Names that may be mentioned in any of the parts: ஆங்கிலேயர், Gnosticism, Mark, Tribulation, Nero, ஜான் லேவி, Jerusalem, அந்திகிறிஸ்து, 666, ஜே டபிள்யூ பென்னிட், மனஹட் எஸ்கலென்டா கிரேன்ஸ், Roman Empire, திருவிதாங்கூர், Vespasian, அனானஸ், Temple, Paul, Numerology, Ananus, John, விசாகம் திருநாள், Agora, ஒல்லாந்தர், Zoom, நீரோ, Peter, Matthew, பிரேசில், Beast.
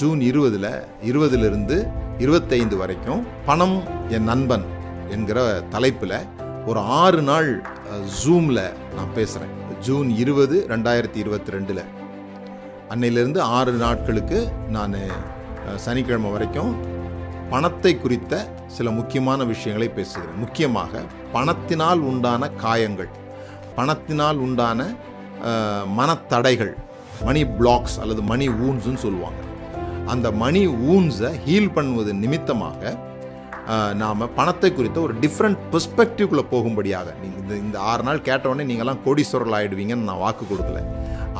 June 20 இலிருந்து 25 வரைக்கும் பணம் என் நண்பன் என்கிற தலைப்பில் ஒரு 6 நாள் ஜூமில் நான் பேசுகிறேன். ஜூன் 20, 2022 அன்னையிலிருந்து 6 நாட்களுக்கு நான் சனிக்கிழமை வரைக்கும் பணத்தை குறித்த சில முக்கியமான விஷயங்களை பேசுகிறேன். முக்கியமாக பணத்தினால் உண்டான காயங்கள், பணத்தினால் உண்டான மனத்தடைகள், மணி பிளாக்ஸ் அல்லது மணி ஊன்ஸுன்னு சொல்லுவாங்க. அந்த மணி ஊன்ஸை ஹீல் பண்ணுவது நிமித்தமாக நாம் பணத்தை குறித்த ஒரு டிஃப்ரெண்ட் பெர்ஸ்பெக்டிவ்குள்ளே போகும்படியாக, நீங்கள் இந்த 6 நாள் கேட்டவுடனே நீங்கள்லாம் கோடீஸ்வரர்கள் ஆகிடுவீங்கன்னு நான் வாக்கு கொடுக்கல.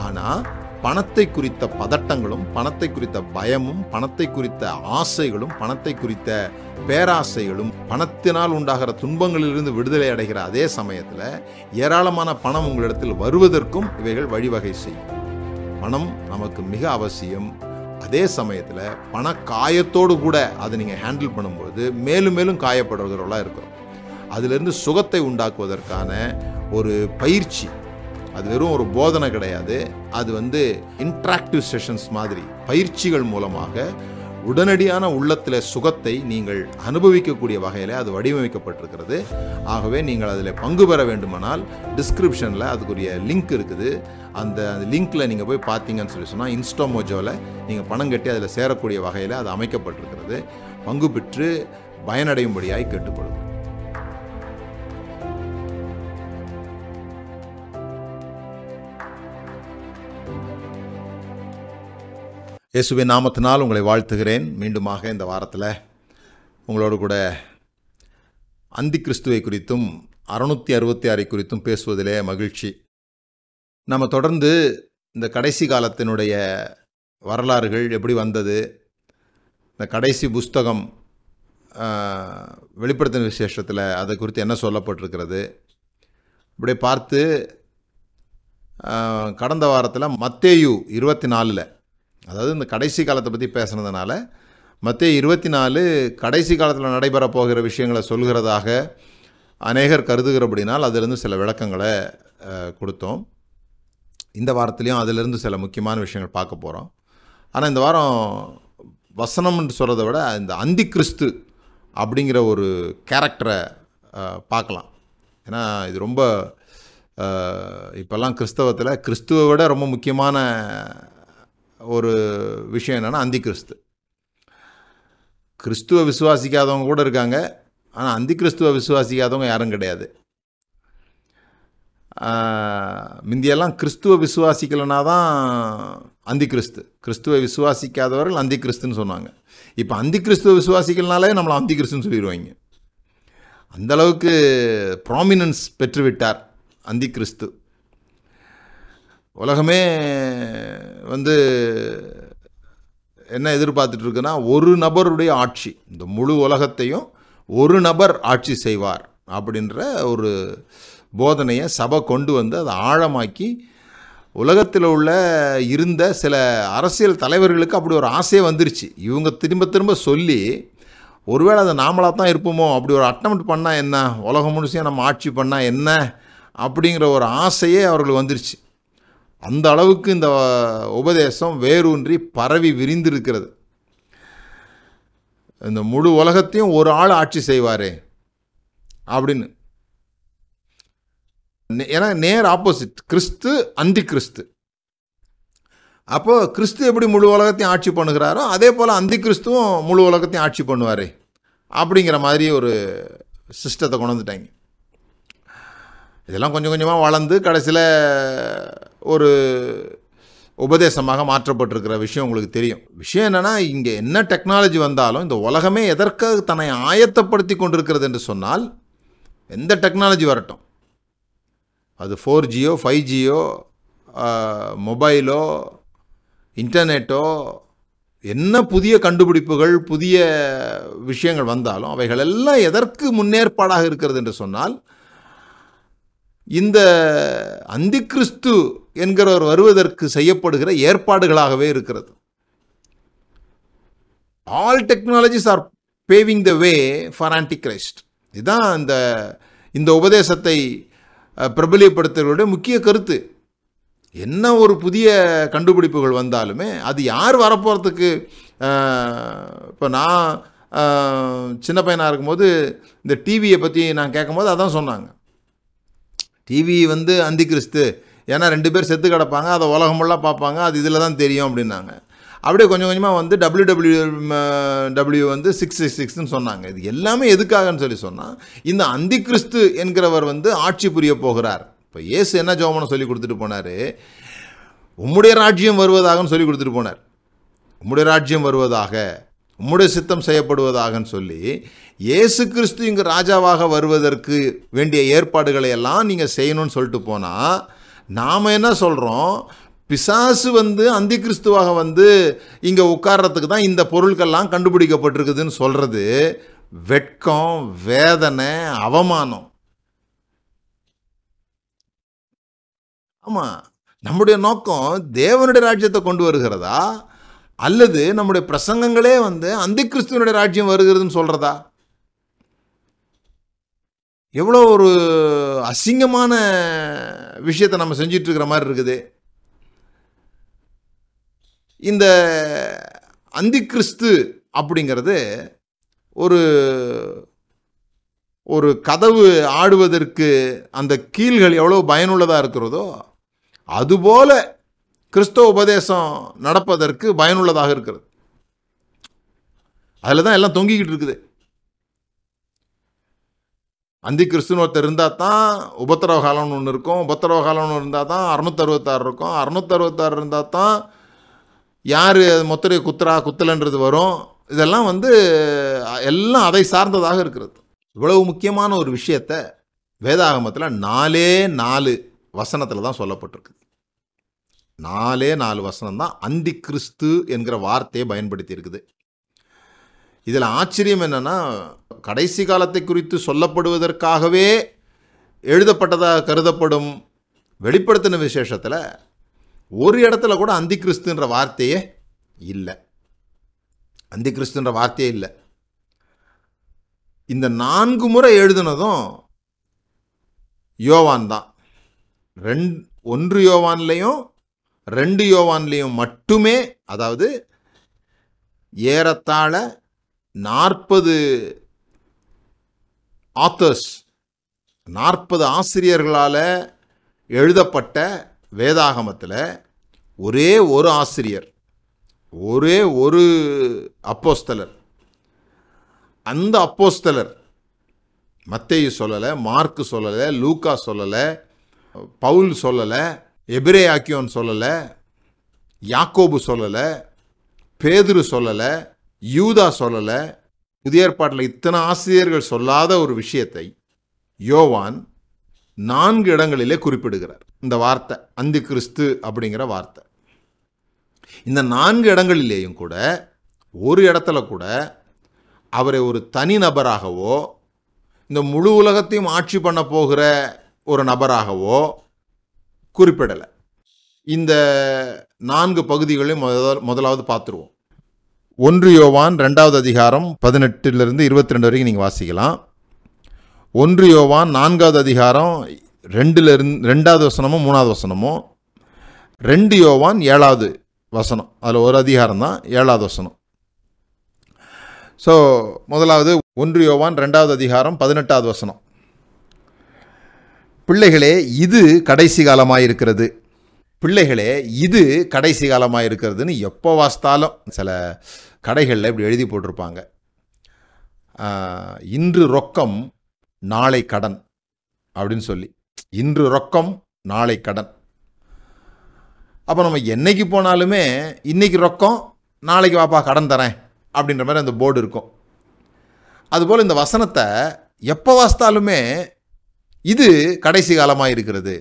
ஆனால் பணத்தை குறித்த பதட்டங்களும், பணத்தை குறித்த பயமும், பணத்தை குறித்த ஆசைகளும், பணத்தை குறித்த பேராசைகளும், பணத்தினால் உண்டாகிற துன்பங்களிலிருந்து விடுதலை அடைகிற அதே சமயத்தில் ஏராளமான பணம் உங்களிடத்தில் வருவதற்கும் இவைகள் வழிவகை செய்யும். பணம் நமக்கு மிக அவசியம். அதே சமயத்தில் பண காயத்தோடு கூட அதை நீங்கள் ஹேண்டில் பண்ணும்போது மேலும் மேலும் காயப்படுறவர்களாக இருக்கிறோம். அதிலிருந்து சுகத்தை உண்டாக்குவதற்கான ஒரு பயிற்சி, அது வெறும் ஒரு போதனை கிடையாது, அது இன்ட்ராக்டிவ் செஷன்ஸ் மாதிரி பயிற்சிகள் மூலமாக உடனடியான உள்ளத்தில் சுகத்தை நீங்கள் அனுபவிக்கக்கூடிய வகையில் அது வடிவமைக்கப்பட்டிருக்கிறது. ஆகவே நீங்கள் அதில் பங்கு பெற வேண்டுமானால் டிஸ்கிரிப்ஷனில் அதுக்குரிய லிங்க் இருக்குது. அந்த லிங்க்கில் நீங்கள் போய் பார்த்தீங்கன்னு சொன்னால் இன்ஸ்டாமோஜோவில் நீங்கள் பணம் கட்டி அதில் சேரக்கூடிய வகையில் அது அமைக்கப்பட்டிருக்கிறது. பங்கு பெற்று பயனடையும்படியாய் கேட்டுக்கொள்ளுங்கள். இயேசுவின் நாமத்தினால் உங்களை வாழ்த்துகிறேன். மீண்டுமாக இந்த வாரத்தில் உங்களோடு கூட அந்திகிறிஸ்துவை குறித்தும் 666 குறித்தும் பேசுவதிலே மகிழ்ச்சி. நம்ம தொடர்ந்து இந்த கடைசி காலத்தினுடைய வரலாறுகள் எப்படி வந்தது, இந்த கடைசி புஸ்தகம் வெளிப்படுத்தின விசேஷத்தில் அதை குறித்து என்ன சொல்லப்பட்டிருக்கிறது இப்படி பார்த்து, கடந்த வாரத்தில் மத்தேயு 24, அதாவது இந்த கடைசி காலத்தை பற்றி பேசுனதுனால மத்தேயு 24 கடைசி காலத்தில் நடைபெற போகிற விஷயங்களை சொல்கிறதாக அநேகர் கருதுகிறபடினால் அதிலிருந்து சில விளக்கங்களை கொடுத்தோம். இந்த வாரத்துலேயும் அதிலிருந்து சில முக்கியமான விஷயங்கள் பார்க்க போகிறோம். ஆனால் இந்த வாரம் வசனம்னு சொல்கிறத விட இந்த அந்திகிறிஸ்து அப்படிங்கிற ஒரு கேரக்டரை பார்க்கலாம். ஏன்னா இது ரொம்ப இப்போல்லாம் கிறிஸ்தவத்தில் கிறிஸ்துவை விட ரொம்ப முக்கியமான ஒரு விஷயம் என்னென்னா அந்திகிறிஸ்து. கிறிஸ்துவ விசுவாசிக்காதவங்க கூட இருக்காங்க, ஆனால் அந்திகிறிஸ்துவ விசுவாசிக்காதவங்க யாரும் கிடையாது. முந்தியெல்லாம் கிறிஸ்துவ விசுவாசிக்கலைன்னா தான் அந்திகிறிஸ்து, கிறிஸ்துவை விசுவாசிக்காதவர்கள் அந்திகிறிஸ்துன்னு சொன்னாங்க. இப்போ அந்திகிறிஸ்துவ விசுவாசிக்கலனாலே நம்மளை அந்திகிறிஸ்துன்னு சொல்லிடுவாங்க. அந்தளவுக்கு ப்ராமினன்ஸ் பெற்றுவிட்டார் அந்திகிறிஸ்து. உலகமே என்ன எதிர்பார்த்துட்ருக்குன்னா, ஒரு நபருடைய ஆட்சி, இந்த முழு உலகத்தையும் ஒரு நபர் ஆட்சி செய்வார் அப்படின்ற ஒரு போதனையை சபை கொண்டு வந்து அதை ஆழமாக்கி உலகத்தில் உள்ள இருந்த சில அரசியல் தலைவர்களுக்கு அப்படி ஒரு ஆசையே வந்துருச்சு. இவங்க திரும்ப திரும்ப சொல்லி, ஒருவேளை அதை நாமளாக தான் இருப்போமோ, அப்படி ஒரு அட்டம்ப்ட் பண்ணால் என்ன, உலகம் முழுசையும் நம்ம ஆட்சி பண்ணால் என்ன அப்படிங்கிற ஒரு ஆசையே அவர்களுக்கு வந்துருச்சு. அந்த அளவுக்கு இந்த உபதேசம் வேரூன்றி பரவி விரிந்திருக்கிறது. இந்த முழு உலகத்தையும் ஒரு ஆள் ஆட்சி செய்வாரே அப்படின்னு. ஏன்னா நேர் ஆப்போசிட் கிறிஸ்து, அந்திகிறிஸ்து. அப்போ கிறிஸ்து எப்படி முழு உலகத்தையும் ஆட்சி பண்ணுகிறாரோ அதே போல் அந்திகிறிஸ்துவும் முழு உலகத்தையும் ஆட்சி பண்ணுவார் அப்படிங்கிற மாதிரி ஒரு சிஸ்டத்தை கொண்டு வந்துட்டாங்க. இதெல்லாம் கொஞ்சம் கொஞ்சமாக வளர்ந்து கடைசியில் ஒரு உபதேசமாக மாற்றப்பட்டிருக்கிற விஷயம் உங்களுக்கு தெரியும். விஷயம் என்னென்னா, இங்கே என்ன டெக்னாலஜி வந்தாலும் இந்த உலகமே எதற்காக தன்னை ஆயத்தப்படுத்தி கொண்டிருக்கிறது என்று சொன்னால், எந்த டெக்னாலஜி வரட்டும், அது 4Gயோ 5Gயோ மொபைலோ இன்டர்நெட்டோ, என்ன புதிய கண்டுபிடிப்புகள் புதிய விஷயங்கள் வந்தாலும் அவைகளெல்லாம் எதற்கு முன்னேற்பாடாக இருக்கிறது என்று சொன்னால், இந்த அந்திகிறிஸ்து என்கிறவர் வருவதற்கு செய்யப்படுகிற ஏற்பாடுகளாகவே இருக்கிறது. All technologies are paving the way for antichrist. இதுதான் இந்த உபதேசத்தை பிரபலியப்படுத்துவர்களுடைய முக்கிய கருத்து. என்ன ஒரு புதிய கண்டுபிடிப்புகள் வந்தாலுமே அது யார் வரப்போகிறதுக்கு. இப்போ நான் சின்ன பையனாக இருக்கும்போது இந்த டிவியை பற்றி நான் கேட்கும்போது அதான் சொன்னாங்க, டிவி வந்து அந்திகிறிஸ்து, ஏன்னா 2 பேர் செத்து கிடப்பாங்க, அதை உலகமெல்லாம் பார்ப்பாங்க, அது இதில் தான் தெரியும் அப்படின்னாங்க. அப்படியே கொஞ்சம் கொஞ்சமாக வந்து WWW வந்து 666ன்னு சொன்னாங்க. இது எல்லாமே எதுக்காகன்னு சொன்னால், இந்த அந்திகிறிஸ்து என்கிறவர் வந்து ஆட்சி புரிய போகிறார். இப்போ இயேசு என்ன ஜெபம்னு சொல்லி கொடுத்துட்டு போனார், உம்முடைய ராஜ்யம் வருவதாகன்னு சொல்லி கொடுத்துட்டு போனார், உம்முடைய ராஜ்யம் வருவதாக, உம்முடைய சித்தம் செய்யப்படுவதாகன்னு சொல்லி. இயேசு கிறிஸ்து இங்கு ராஜாவாக வருவதற்கு வேண்டிய ஏற்பாடுகளை எல்லாம் நீங்கள் செய்யணும்னு சொல்லிட்டு போனால், நாம் என்ன சொல்கிறோம், பிசாசு வந்து அந்திகிறிஸ்துவாக வந்து இங்கே உட்கார்றதுக்கு தான் இந்த பொருட்கள்லாம் கண்டுபிடிக்கப்பட்டிருக்குதுன்னு சொல்கிறது வெட்கம், வேதனை, அவமானம். ஆமாம், நம்முடைய நோக்கம் தேவனுடைய ராஜ்யத்தை கொண்டு வருகிறதா, அல்லது நம்முடைய பிரசங்கங்களே வந்து அந்திகிறிஸ்துவனுடைய ராஜ்யம் வருகிறதுன்னு சொல்கிறதா? எவ்வளோ ஒரு அசிங்கமான விஷயத்தை நம்ம செஞ்சிட்ருக்கிற மாதிரி இருக்குது. இந்த அந்திகிறிஸ்து அப்படிங்கிறது ஒரு ஒரு கதவு ஆடுவதற்கு அந்த கீல்கள் எவ்வளோ பயனுள்ளதாக இருக்கிறதோ, அதுபோல் கிறிஸ்தவ உபதேசம் நடப்பதற்கு பயனுள்ளதாக இருக்கிறது. அதில் தான் எல்லாம் தொங்கிக்கிட்டு இருக்குது. அந்திகிறிஸ்துன்னு ஒருத்தர் இருந்தால் தான் உபத்திரவ காலம்னு ஒன்று இருக்கும், உபத்திரவ காலம்னு இருந்தால் தான் 666 இருக்கும், 666 இருந்தால் தான் யார் மொத்தரை குத்துறா குத்தலைன்றது வரும். இதெல்லாம் வந்து எல்லாம் அதை சார்ந்ததாக இருக்கிறது. இவ்வளவு முக்கியமான ஒரு விஷயத்தை வேதாகமத்தில் 4 வசனத்தில் தான் சொல்லப்பட்டிருக்குது. 4 வசனம் தான் அந்திகிறிஸ்து என்கிற வார்த்தையை பயன்படுத்தி இருக்குது. இதில் ஆச்சரியம் என்னென்னா, கடைசி காலத்தை குறித்து சொல்லப்படுவதற்காகவே எழுதப்பட்டதாக கருதப்படும் வெளிப்படுத்தின விசேஷத்தில் ஒரு இடத்துல கூட அந்திகிறிஸ்துன்ற வார்த்தையே இல்லை, அந்திகிறிஸ்துன்ற வார்த்தையே இல்லை. இந்த 4 முறை எழுதுனதும் யோவான் தான். 1 யோவான்லையும் 2 யோவான்லையும் மட்டுமே, அதாவது ஏறத்தாழ 40 ஆசிரியர்களால் எழுதப்பட்ட வேதாகமத்தில் ஒரே 1 ஆசிரியர், ஒரே 1 அப்போஸ்தலர். அந்த அப்போஸ்தலர் மத்தேயு சொல்லலை, மார்க்கு சொல்லலை, லூக்கா சொல்லலை, பவுல் சொல்லலை, எபிரேயாக்கியோன் சொல்லலை, யாக்கோபு சொல்லலை, பேதுரு சொல்லலை, யூதா சொல்லலை. புதிய ஏற்பாட்டில் இத்தனை ஆசிரியர்கள் சொல்லாத ஒரு விஷயத்தை யோவான் 4 இடங்களிலே குறிப்பிடுகிறார். இந்த வார்த்தை அந்திகிறிஸ்து அப்படிங்கிற வார்த்தை இந்த 4 இடங்களிலேயும் கூட ஒரு இடத்துல கூட அவரை ஒரு தனி நபராகவோ, இந்த முழு உலகத்தையும் ஆட்சி பண்ண போகிற ஒரு நபராகவோ குறிப்பிடலை. இந்த 4 பகுதிகளையும் முதலாவது பார்த்துருவோம். 1 யோவான் 2ஆவது அதிகாரம் 18லிருந்து 22 வரைக்கும் நீங்கள் வாசிக்கலாம். 1 யோவான் 4ஆவது அதிகாரம் 2ஆவது வசனமும் 3ஆவது வசனமும், 2 யோவான் 7ஆவது வசனம், அதில் ஒரு அதிகாரம் தான் 7ஆவது வசனம். ஸோ முதலாவது 1 யோவான் 2ஆவது அதிகாரம் 18ஆவது வசனம். பிள்ளைகளே, இது கடைசி காலமாயிருக்கிறது. பிள்ளைகளே, இது கடைசி காலமாயிருக்கிறதுன்னு எப்போ வாஸ்தாலும் சில கடைகளில் இப்படி எழுதி போட்டிருப்பாங்க. இன்று ரொக்கம் நாளை கடன் அப்படின்னு சொல்லி, இன்று ரொக்கம் நாளை கடன். அப்போ நம்ம என்றைக்கு போனாலுமே இன்றைக்கி ரொக்கம் நாளைக்கு வாப்பா கடன் தரேன் அப்படின்ற மாதிரி அந்த போர்டு இருக்கும். அதுபோல் இந்த வசனத்தை எப்போ வாசித்தாலுமே இது கடைசி காலமாக இருக்கிறது.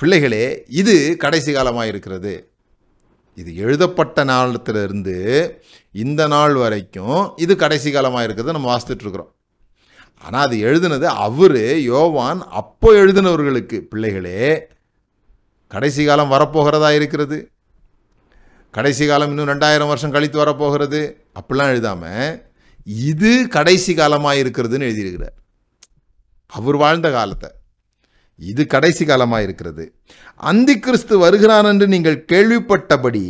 பிள்ளைகளே, இது கடைசி காலமாக இருக்கிறது. இது எழுதப்பட்ட நாளத்திலிருந்து இந்த நாள் வரைக்கும் இது கடைசி காலமாக இருக்கிறது நம்ம வாசித்துட்ருக்குறோம். ஆனால் அது எழுதுனது அவர் யோவான் அப்போ எழுதினவர்களுக்கு, பிள்ளைகளே கடைசி காலம் வரப்போகிறதா இருக்கிறது, கடைசி காலம் இன்னும் 2000 வருஷம் கழித்து வரப்போகிறது அப்படிலாம் எழுதாமல் இது கடைசி காலமாக இருக்கிறதுன்னு எழுதியிருக்கிறார். அவர் வாழ்ந்த காலத்தை இது கடைசி காலமாக இருக்கிறது. அந்தி கிறிஸ்து வருகிறான் என்று நீங்கள் கேள்விப்பட்டபடி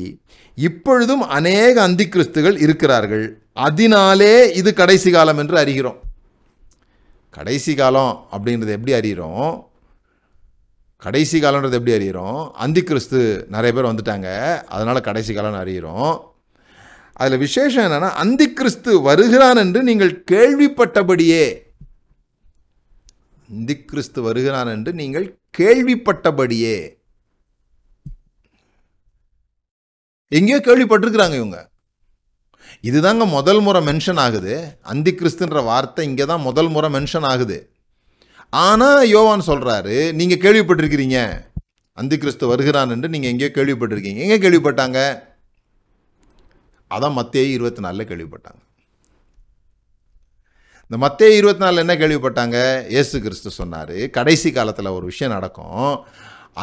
இப்பொழுதும் அநேக அந்தி கிறிஸ்துகள் இருக்கிறார்கள். அதனாலே இது கடைசி காலம் என்று அறிகிறோம். கடைசி காலம் அப்படின்றது எப்படி அறிகிறோம்? கடைசி காலன்றது எப்படி அறிகிறோம்? அந்தி கிறிஸ்து நிறைய பேர் வந்துட்டாங்க, அதனால் கடைசி காலம்னு அறிகிறோம். அதில் விசேஷம் என்னென்னா, அந்தி கிறிஸ்து வருகிறான் என்று நீங்கள் கேள்விப்பட்டபடியே, அந்தி கிறிஸ்து வருகிறான் என்று நீங்கள் கேள்விப்பட்டபடியே. எங்கேயோ கேள்விப்பட்டிருக்கிறாங்க இவங்க. இதுதாங்க முதல் முறை மென்ஷன் ஆகுது. அந்தி கிறிஸ்துன்ற வார்த்தை இங்கே தான் முதல் முறை மென்ஷன் ஆகுது. ஆனால் யோவான் சொல்கிறாரு, நீங்கள் கேள்விப்பட்டிருக்கிறீங்க அந்தி கிறிஸ்து வருகிறான் என்று, நீங்கள் எங்கேயோ கேள்விப்பட்டிருக்கீங்க. எங்கே கேள்விப்பட்டாங்க? அதான் மத்தேயு 24 கேள்விப்பட்டாங்க. இந்த மத்தேயு 24 என்ன கேள்விப்பட்டாங்க? இயேசு கிறிஸ்து சொன்னார், கடைசி காலத்தில் ஒரு விஷயம் நடக்கும்,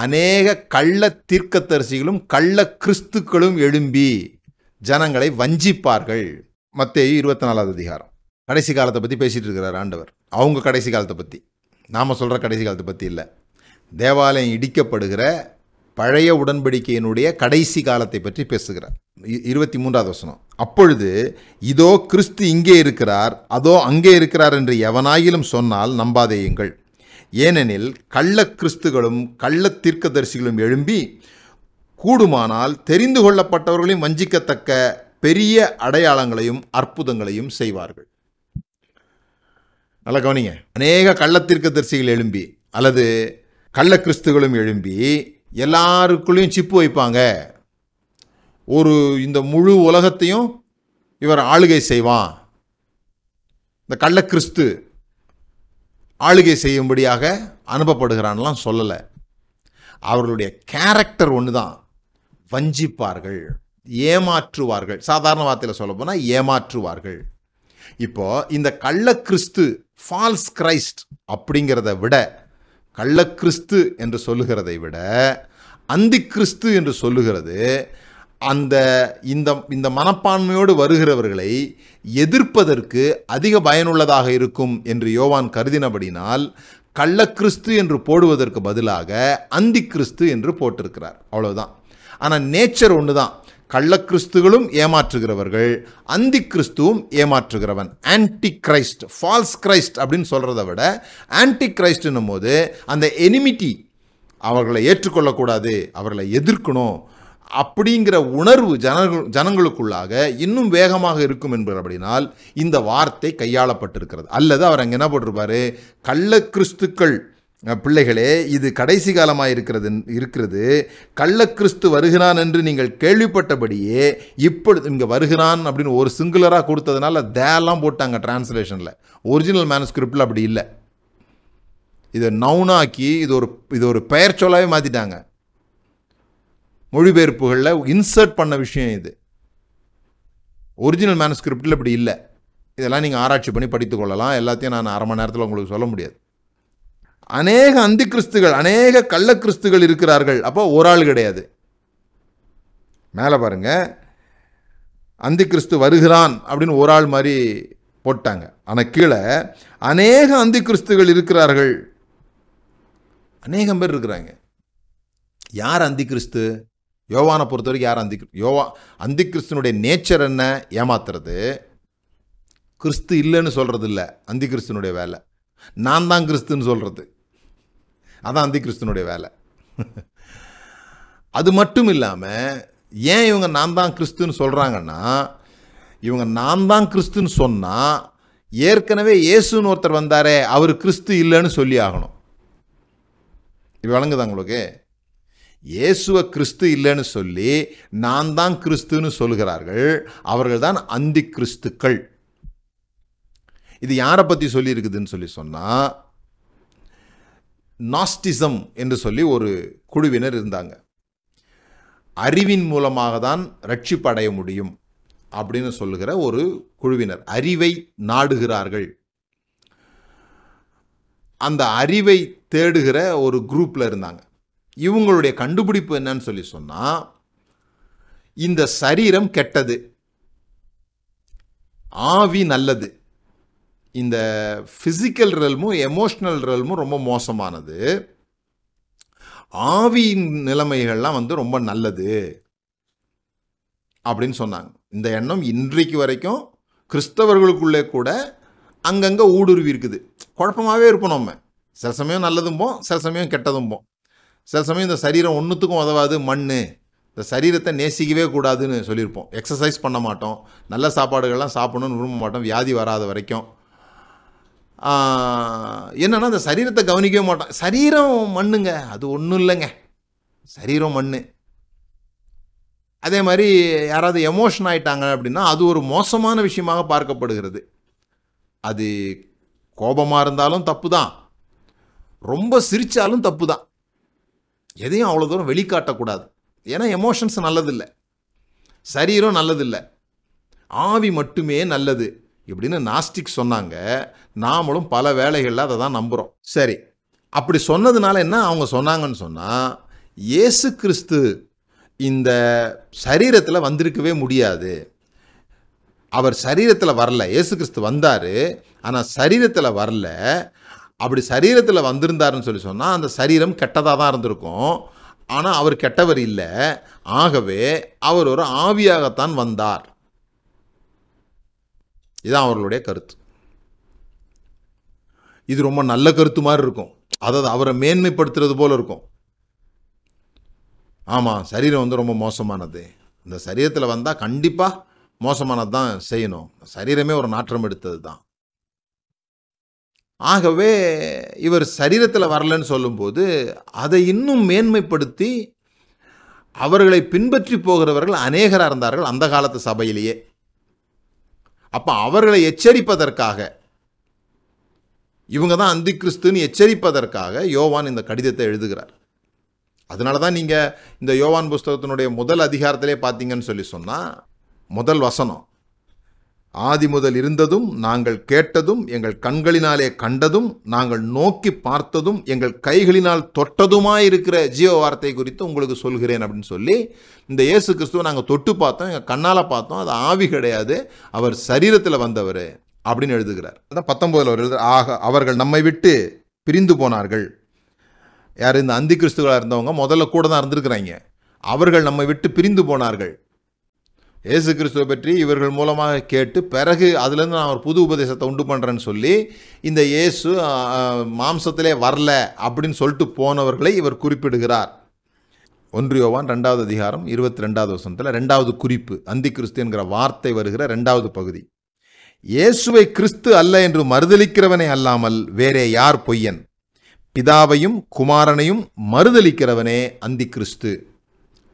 அநேக கள்ள தீர்க்கதரிசிகளும் கள்ள கிறிஸ்துக்களும் எழும்பி ஜனங்களை வஞ்சிப்பார்கள். மத்தேயு 24 அதிகாரம் கடைசி காலத்தை பற்றி பேசிகிட்டு இருக்கிறார் ஆண்டவர். அவங்க கடைசி காலத்தை பற்றி, நாம் சொல்கிற கடைசி காலத்தை பற்றி இல்லை, தேவாலயம் இடிக்கப்படுகிற பழைய உடன்படிக்கையினுடைய கடைசி காலத்தை பற்றி பேசுகிறார். 23 வசனம், அப்பொழுது இதோ கிறிஸ்து இங்கே இருக்கிறார், அதோ அங்கே இருக்கிறார் என்று எவனாயிலும் சொன்னால் நம்பாதேயுங்கள். ஏனெனில் கள்ள கிறிஸ்துகளும் கள்ள தீர்க்கதரிசிகளும் எழும்பி கூடுமானால் தெரிந்து கொள்ளப்பட்டவர்களையும் வஞ்சிக்கத்தக்க பெரிய அடையாளங்களையும் அற்புதங்களையும் செய்வார்கள். நல்லா கவனிங்க. அநேக கள்ள தீர்க்கதரிசிகள் எழும்பி அல்லது கள்ள கிறிஸ்துகளும் எழும்பி எல்லாருக்குள்ளேயும் சிப்பு வைப்பாங்க. ஒரு இந்த முழு உலகத்தையும் இவர் ஆளுகை செய்வான். இந்த கள்ள கிறிஸ்து ஆளுகை செய்யும்படியாக அனுப்பப்படுகிறான்லாம் சொல்லலை. அவர்களுடைய கேரக்டர் ஒன்று தான், வஞ்சிப்பார்கள், ஏமாற்றுவார்கள். சாதாரண வார்த்தையில் சொல்ல போனால் ஏமாற்றுவார்கள். இப்போது இந்த கள்ள கிறிஸ்து, ஃபால்ஸ் கிரைஸ்ட் அப்படிங்கிறத விட, கள்ள கிறிஸ்து என்று சொல்லுகிறதை விட அந்தி கிறிஸ்து என்று சொல்லுகிறது அந்த இந்த மனப்பான்மையோடு வருகிறவர்களை எதிர்ப்பதற்கு அதிக பயனுள்ளதாக இருக்கும் என்று யோவான் கருதினபடினால் கள்ள கிறிஸ்து என்று போடுவதற்கு பதிலாக அந்தி கிறிஸ்து என்று போட்டிருக்கிறார். அவ்வளவுதான். ஆனால் நேச்சர் ஒன்று தான். கள்ள கிறிஸ்துகளும் ஏமாற்றுகிறவர்கள், அந்தி கிறிஸ்துவும் ஏமாற்றுகிறவன். ஆன்டி கிரைஸ்ட், ஃபால்ஸ் கிரைஸ்ட் அப்படின்னு சொல்கிறத விட ஆன்டி கிரைஸ்ட்னும் போது அந்த எனிமிட்டி, அவர்களை ஏற்றுக்கொள்ளக்கூடாது, அவர்களை எதிர்க்கணும் அப்படிங்கிற உணர்வு ஜனங்களுக்குள்ளாக இன்னும் வேகமாக இருக்கும் என்பதுபடினால் இந்த வார்த்தை கையாளப்பட்டிருக்கிறது. அல்லது அவர் அங்கே என்ன போட்டிருப்பார்? கள்ள கிறிஸ்துக்கள் பிள்ளைகளே, இது கடைசி காலமாக இருக்கிறது. கள்ள கிறிஸ்து வருகிறான் என்று நீங்கள் கேள்விப்பட்டபடியே இப்பொழுது, இங்கே வருகிறான் அப்படின்னு ஒரு சிங்குலராக கொடுத்ததுனால தேலாம் போட்டாங்க டிரான்ஸ்லேஷனில். ஒரிஜினல் மேனுஸ்கிரிப்டில் அப்படி இல்லை. இதை நவுனாக்கி இது ஒரு பெயர் சொல்லாகவே மாற்றிட்டாங்க. மொழிபெயர்ப்புகளில் இன்சர்ட் பண்ண விஷயம் இது. ஒரிஜினல் மேனுஸ்கிரிப்டில் இப்படி இல்லை. இதெல்லாம் நீங்கள் ஆராய்ச்சி பண்ணி படித்துக்கொள்ளலாம். எல்லாத்தையும் நான் அரை மணி நேரத்தில் உங்களுக்கு சொல்ல முடியாது. அநேக அந்தி கிறிஸ்துகள், அநேக கள்ள கிறிஸ்துகள் இருக்கிறார்கள். அப்போ ஒரு ஆள் கிடையாது. மேலே பாருங்கள், அந்தி கிறிஸ்து வருகிறான் அப்படின்னு ஒரு ஆள் மாதிரி போட்டாங்க. ஆனால் கீழே அநேக அந்தி கிறிஸ்துகள் இருக்கிறார்கள். அநேகம் பேர் இருக்கிறாங்க. யார் அந்தி கிறிஸ்து? யோவானை பொறுத்த வரைக்கும் யார் அந்தி கிறிஸ்துனுடைய நேச்சர் என்ன? ஏமாத்துறது. கிறிஸ்து இல்லைன்னு சொல்கிறது இல்லை அந்தி கிறிஸ்துனுடைய வேலை. நான் தான் கிறிஸ்துன்னு சொல்கிறது, அதான் அந்தி கிறிஸ்துனுடைய வேலை. அது மட்டும் இல்லாமல் ஏன் இவங்க நான் தான் கிறிஸ்துன்னு சொல்கிறாங்கன்னா, இவங்க நான் தான் கிறிஸ்துன்னு சொன்னால் ஏற்கனவே இயேசுன்னு ஒருத்தர் வந்தாரே, அவர் கிறிஸ்து இல்லைன்னு சொல்லி ஆகணும். இது விளங்குதா உங்களுக்கு? இயேசுவை கிறிஸ்து இல்லைன்னு சொல்லி நான் தான் கிறிஸ்துன்னு சொல்கிறார்கள். அவர்கள் தான் அந்தி கிறிஸ்துக்கள். இது யாரை பற்றி சொல்லியிருக்குதுன்னு சொன்னால், நாஸ்டிசம் என்று சொல்லி ஒரு குழுவினர் இருந்தாங்க. அறிவின் மூலமாக தான் ரட்சிப்பு அடைய முடியும் அப்படின்னு சொல்லுகிற ஒரு குழுவினர் அறிவை நாடுகிறார்கள். அந்த அறிவை தேடுகிற ஒரு குரூப்பில் இருந்தாங்க. இவங்களுடைய கண்டுபிடிப்பு என்னன்னு சொன்னால், இந்த சரீரம் கெட்டது, ஆவி நல்லது, இந்த ஃபிசிக்கல் ரெல்மும் எமோஷ்னல் ரெல்மும் ரொம்ப மோசமானது, ஆவியின் நிலைமைகள்லாம் வந்து ரொம்ப நல்லது அப்படின்னு சொன்னாங்க. இந்த எண்ணம் இன்றைக்கு வரைக்கும் கிறிஸ்தவர்களுக்குள்ளே கூட அங்கங்கே ஊடுருவி இருக்குது. குழப்பமாகவே இருப்போம் நம்ம. சில சமயம் நல்லதும்போம், சில சமயம் கெட்டதும்போம். சில சமயம் இந்த சரீரம் ஒன்றுத்துக்கும் உதவாது, மண், இந்த சரீரத்தை நேசிக்கவே கூடாதுன்னு சொல்லியிருப்போம். எக்ஸசைஸ் பண்ண மாட்டோம், நல்ல சாப்பாடுகள்லாம் சாப்பிடணும்னு விரும்ப மாட்டோம், வியாதி வராத வரைக்கும். என்னென்னா இந்த சரீரத்தை கவனிக்கவே மாட்டோம். சரீரம் மண்ணுங்க, அது ஒன்றும் இல்லைங்க, சரீரம் மண். அதே மாதிரி யாராவது எமோஷன் ஆகிட்டாங்க அப்படின்னா அது ஒரு மோசமான விஷயமாக பார்க்கப்படுகிறது. அது கோபமாக இருந்தாலும் தப்பு தான், ரொம்ப சிரித்தாலும் தப்பு தான். எதையும் அவ்வளோ தூரம் வெளிக்காட்டக்கூடாது. ஏன்னா எமோஷன்ஸ் நல்லதில்லை, சரீரம் நல்லதில்லை, ஆவி மட்டுமே நல்லது இப்படின்னு நாஸ்டிக் சொன்னாங்க. நாமளும் பல வேளைகளில் அதை தான் நம்புகிறோம். சரி, அப்படி சொன்னதுனால என்ன அவங்க சொன்னாங்கன்னு சொன்னால், இயேசு கிறிஸ்து இந்த சரீரத்தில் வந்திருக்கவே முடியாது. அவர் சரீரத்தில் வரல. இயேசு கிறிஸ்து வந்தார், ஆனால் சரீரத்தில் வரல. அப்படி சரீரத்தில் வந்திருந்தாருன்னு சொன்னால் அந்த சரீரம் கெட்டதாக தான் இருந்திருக்கும். ஆனால் அவர் கெட்டவர் இல்லை. ஆகவே அவர் ஒரு ஆவியாகத்தான் வந்தார். இதுதான் அவர்களுடைய கருத்து. இது ரொம்ப நல்ல கருத்து மாதிரி இருக்கும், அதாவது அவரை மேன்மைப்படுத்துறது போல இருக்கும். ஆமாம், சரீரம் வந்து ரொம்ப மோசமானது, இந்த சரீரத்தில் வந்தால் கண்டிப்பாக மோசமானது தான் செய்யணும், சரீரமே ஒரு நாற்றம் எடுத்தது தான். ஆகவே இவர் சரீரத்தில் வரலன்னு சொல்லும்போது அதை இன்னும் மேன்மைப்படுத்தி அவர்களை பின்பற்றி போகிறவர்கள் அநேகராக இருந்தார்கள் அந்த காலத்து சபையிலேயே. அப்போ அவர்களை எச்சரிப்பதற்காக, இவங்க தான் அந்தி கிறிஸ்துன்னு எச்சரிப்பதற்காக யோவான் இந்த கடிதத்தை எழுதுகிறார். அதனால தான் நீங்கள் இந்த யோவான் புஸ்தகத்தினுடைய முதல் அதிகாரத்திலே பார்த்தீங்கன்னு சொன்னால், முதல் வசனம், ஆதி முதல் இருந்ததும் நாங்கள் கேட்டதும் எங்கள் கண்களினாலே கண்டதும் நாங்கள் நோக்கி பார்த்ததும் எங்கள் கைகளினால் தொட்டதுமாயிருக்கிற ஜீவ வார்த்தை குறித்து உங்களுக்கு சொல்கிறேன் அப்படின்னு சொல்லி, இந்த இயேசு கிறிஸ்துவை நாங்கள் தொட்டு பார்த்தோம், எங்கள் கண்ணால் பார்த்தோம், அது ஆவி கிடையாது, அவர் சரீரத்தில் வந்தவர் அப்படின்னு எழுதுகிறார். அதான் 19 அவர் எழுதுகிறார், ஆக அவர்கள் நம்மை விட்டு பிரிந்து போனார்கள். யார்? இந்த அந்தி கிறிஸ்துவாக இருந்தவங்க முதல்ல கூட தான் இருந்திருக்கிறாங்க. அவர்கள் நம்மை விட்டு பிரிந்து போனார்கள். இயேசு கிறிஸ்துவை பற்றி இவர்கள் மூலமாக கேட்டு பிறகு அதுலேருந்து நான் ஒரு புது உபதேசத்தை உண்டு பண்ணுறேன்னு சொல்லி இந்த இயேசு மாம்சத்திலே வரல அப்படின்னு சொல்லிட்டு போனவர்களை இவர் குறிப்பிடுகிறார். 1 யோவான் 2வது அதிகாரம் 22வது வசனத்தில் 2வது குறிப்பு, அந்தி கிறிஸ்து என்கிற வார்த்தை வருகிற 2வது பகுதி. இயேசுவை கிறிஸ்து அல்ல என்று மறுதலிக்கிறவனே அல்லாமல் வேறே யார் பொய்யன்? பிதாவையும் குமாரனையும் மறுதலிக்கிறவனே அந்தி கிறிஸ்து.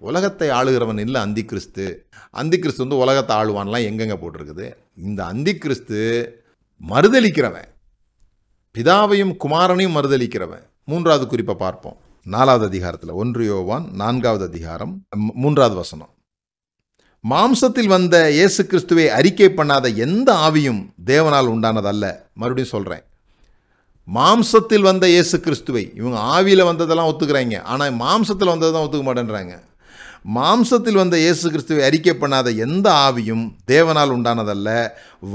உலகத்தை ஆளுகிறவன் இல்லை அந்தி கிறிஸ்து. அந்தி கிறிஸ்து வந்து உலகத்தை ஆளுவான்லாம் எங்கெங்க போட்டிருக்குது? இந்த அந்தி கிறிஸ்து மறுதலிக்கிறவன், பிதாவையும் குமாரனையும் மறுதலிக்கிறவன். 3வது குறிப்பை பார்ப்போம், 4வது அதிகாரத்தில், 1 யோவான் 4வது அதிகாரம் 3வது வசனம். மாம்சத்தில் வந்த இயேசு கிறிஸ்துவை அறிக்கை பண்ணாத எந்த ஆவியும் தேவனால் உண்டானதல்ல. மறுபடியும் சொல்கிறேன், மாம்சத்தில் வந்த இயேசு கிறிஸ்துவை, இவங்க ஆவியில் வந்ததெல்லாம் ஒத்துக்கிறாங்க, ஆனால் மாம்சத்தில் வந்தது தான் ஒத்துக்க மாட்டேன்றாங்க. மாம்சத்தில் வந்த இயேசு கிறிஸ்துவை அறிக்கை பண்ணாத எந்த ஆவியும் தேவனால் உண்டானதல்ல,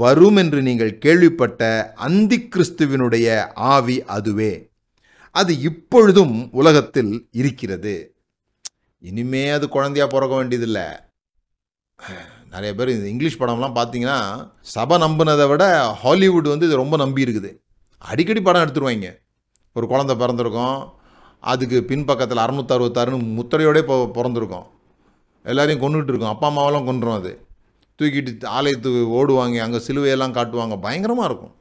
வரும் என்று நீங்கள் கேள்விப்பட்ட அந்தி கிறிஸ்துவினுடைய ஆவி அதுவே, அது இப்பொழுதும் உலகத்தில் இருக்கிறது. இனிமே அது குழந்தையாக பிறக்க வேண்டியதில்லை. நிறைய பேர் இந்த இங்கிலீஷ் படம்லாம் பார்த்தீங்கன்னா, சபை நம்பினதை விட ஹாலிவுட் வந்து இது ரொம்ப நம்பி இருக்குது. அடிக்கடி படம் எடுத்துருவாங்க. ஒரு குழந்தை பிறந்திருக்கோம், அதுக்கு பின்பக்கத்தில் 666ன்னு முத்திரையோடே பிறந்திருக்கோம், எல்லாரையும் கொண்டுகிட்டு இருக்கோம், அப்பா அம்மாவெல்லாம் கொண்டுரும், அது தூக்கிட்டு ஆலயத்துக்கு ஓடுவாங்க, அங்கே சிலுவையெல்லாம் காட்டுவாங்க, பயங்கரமாக இருக்கும்.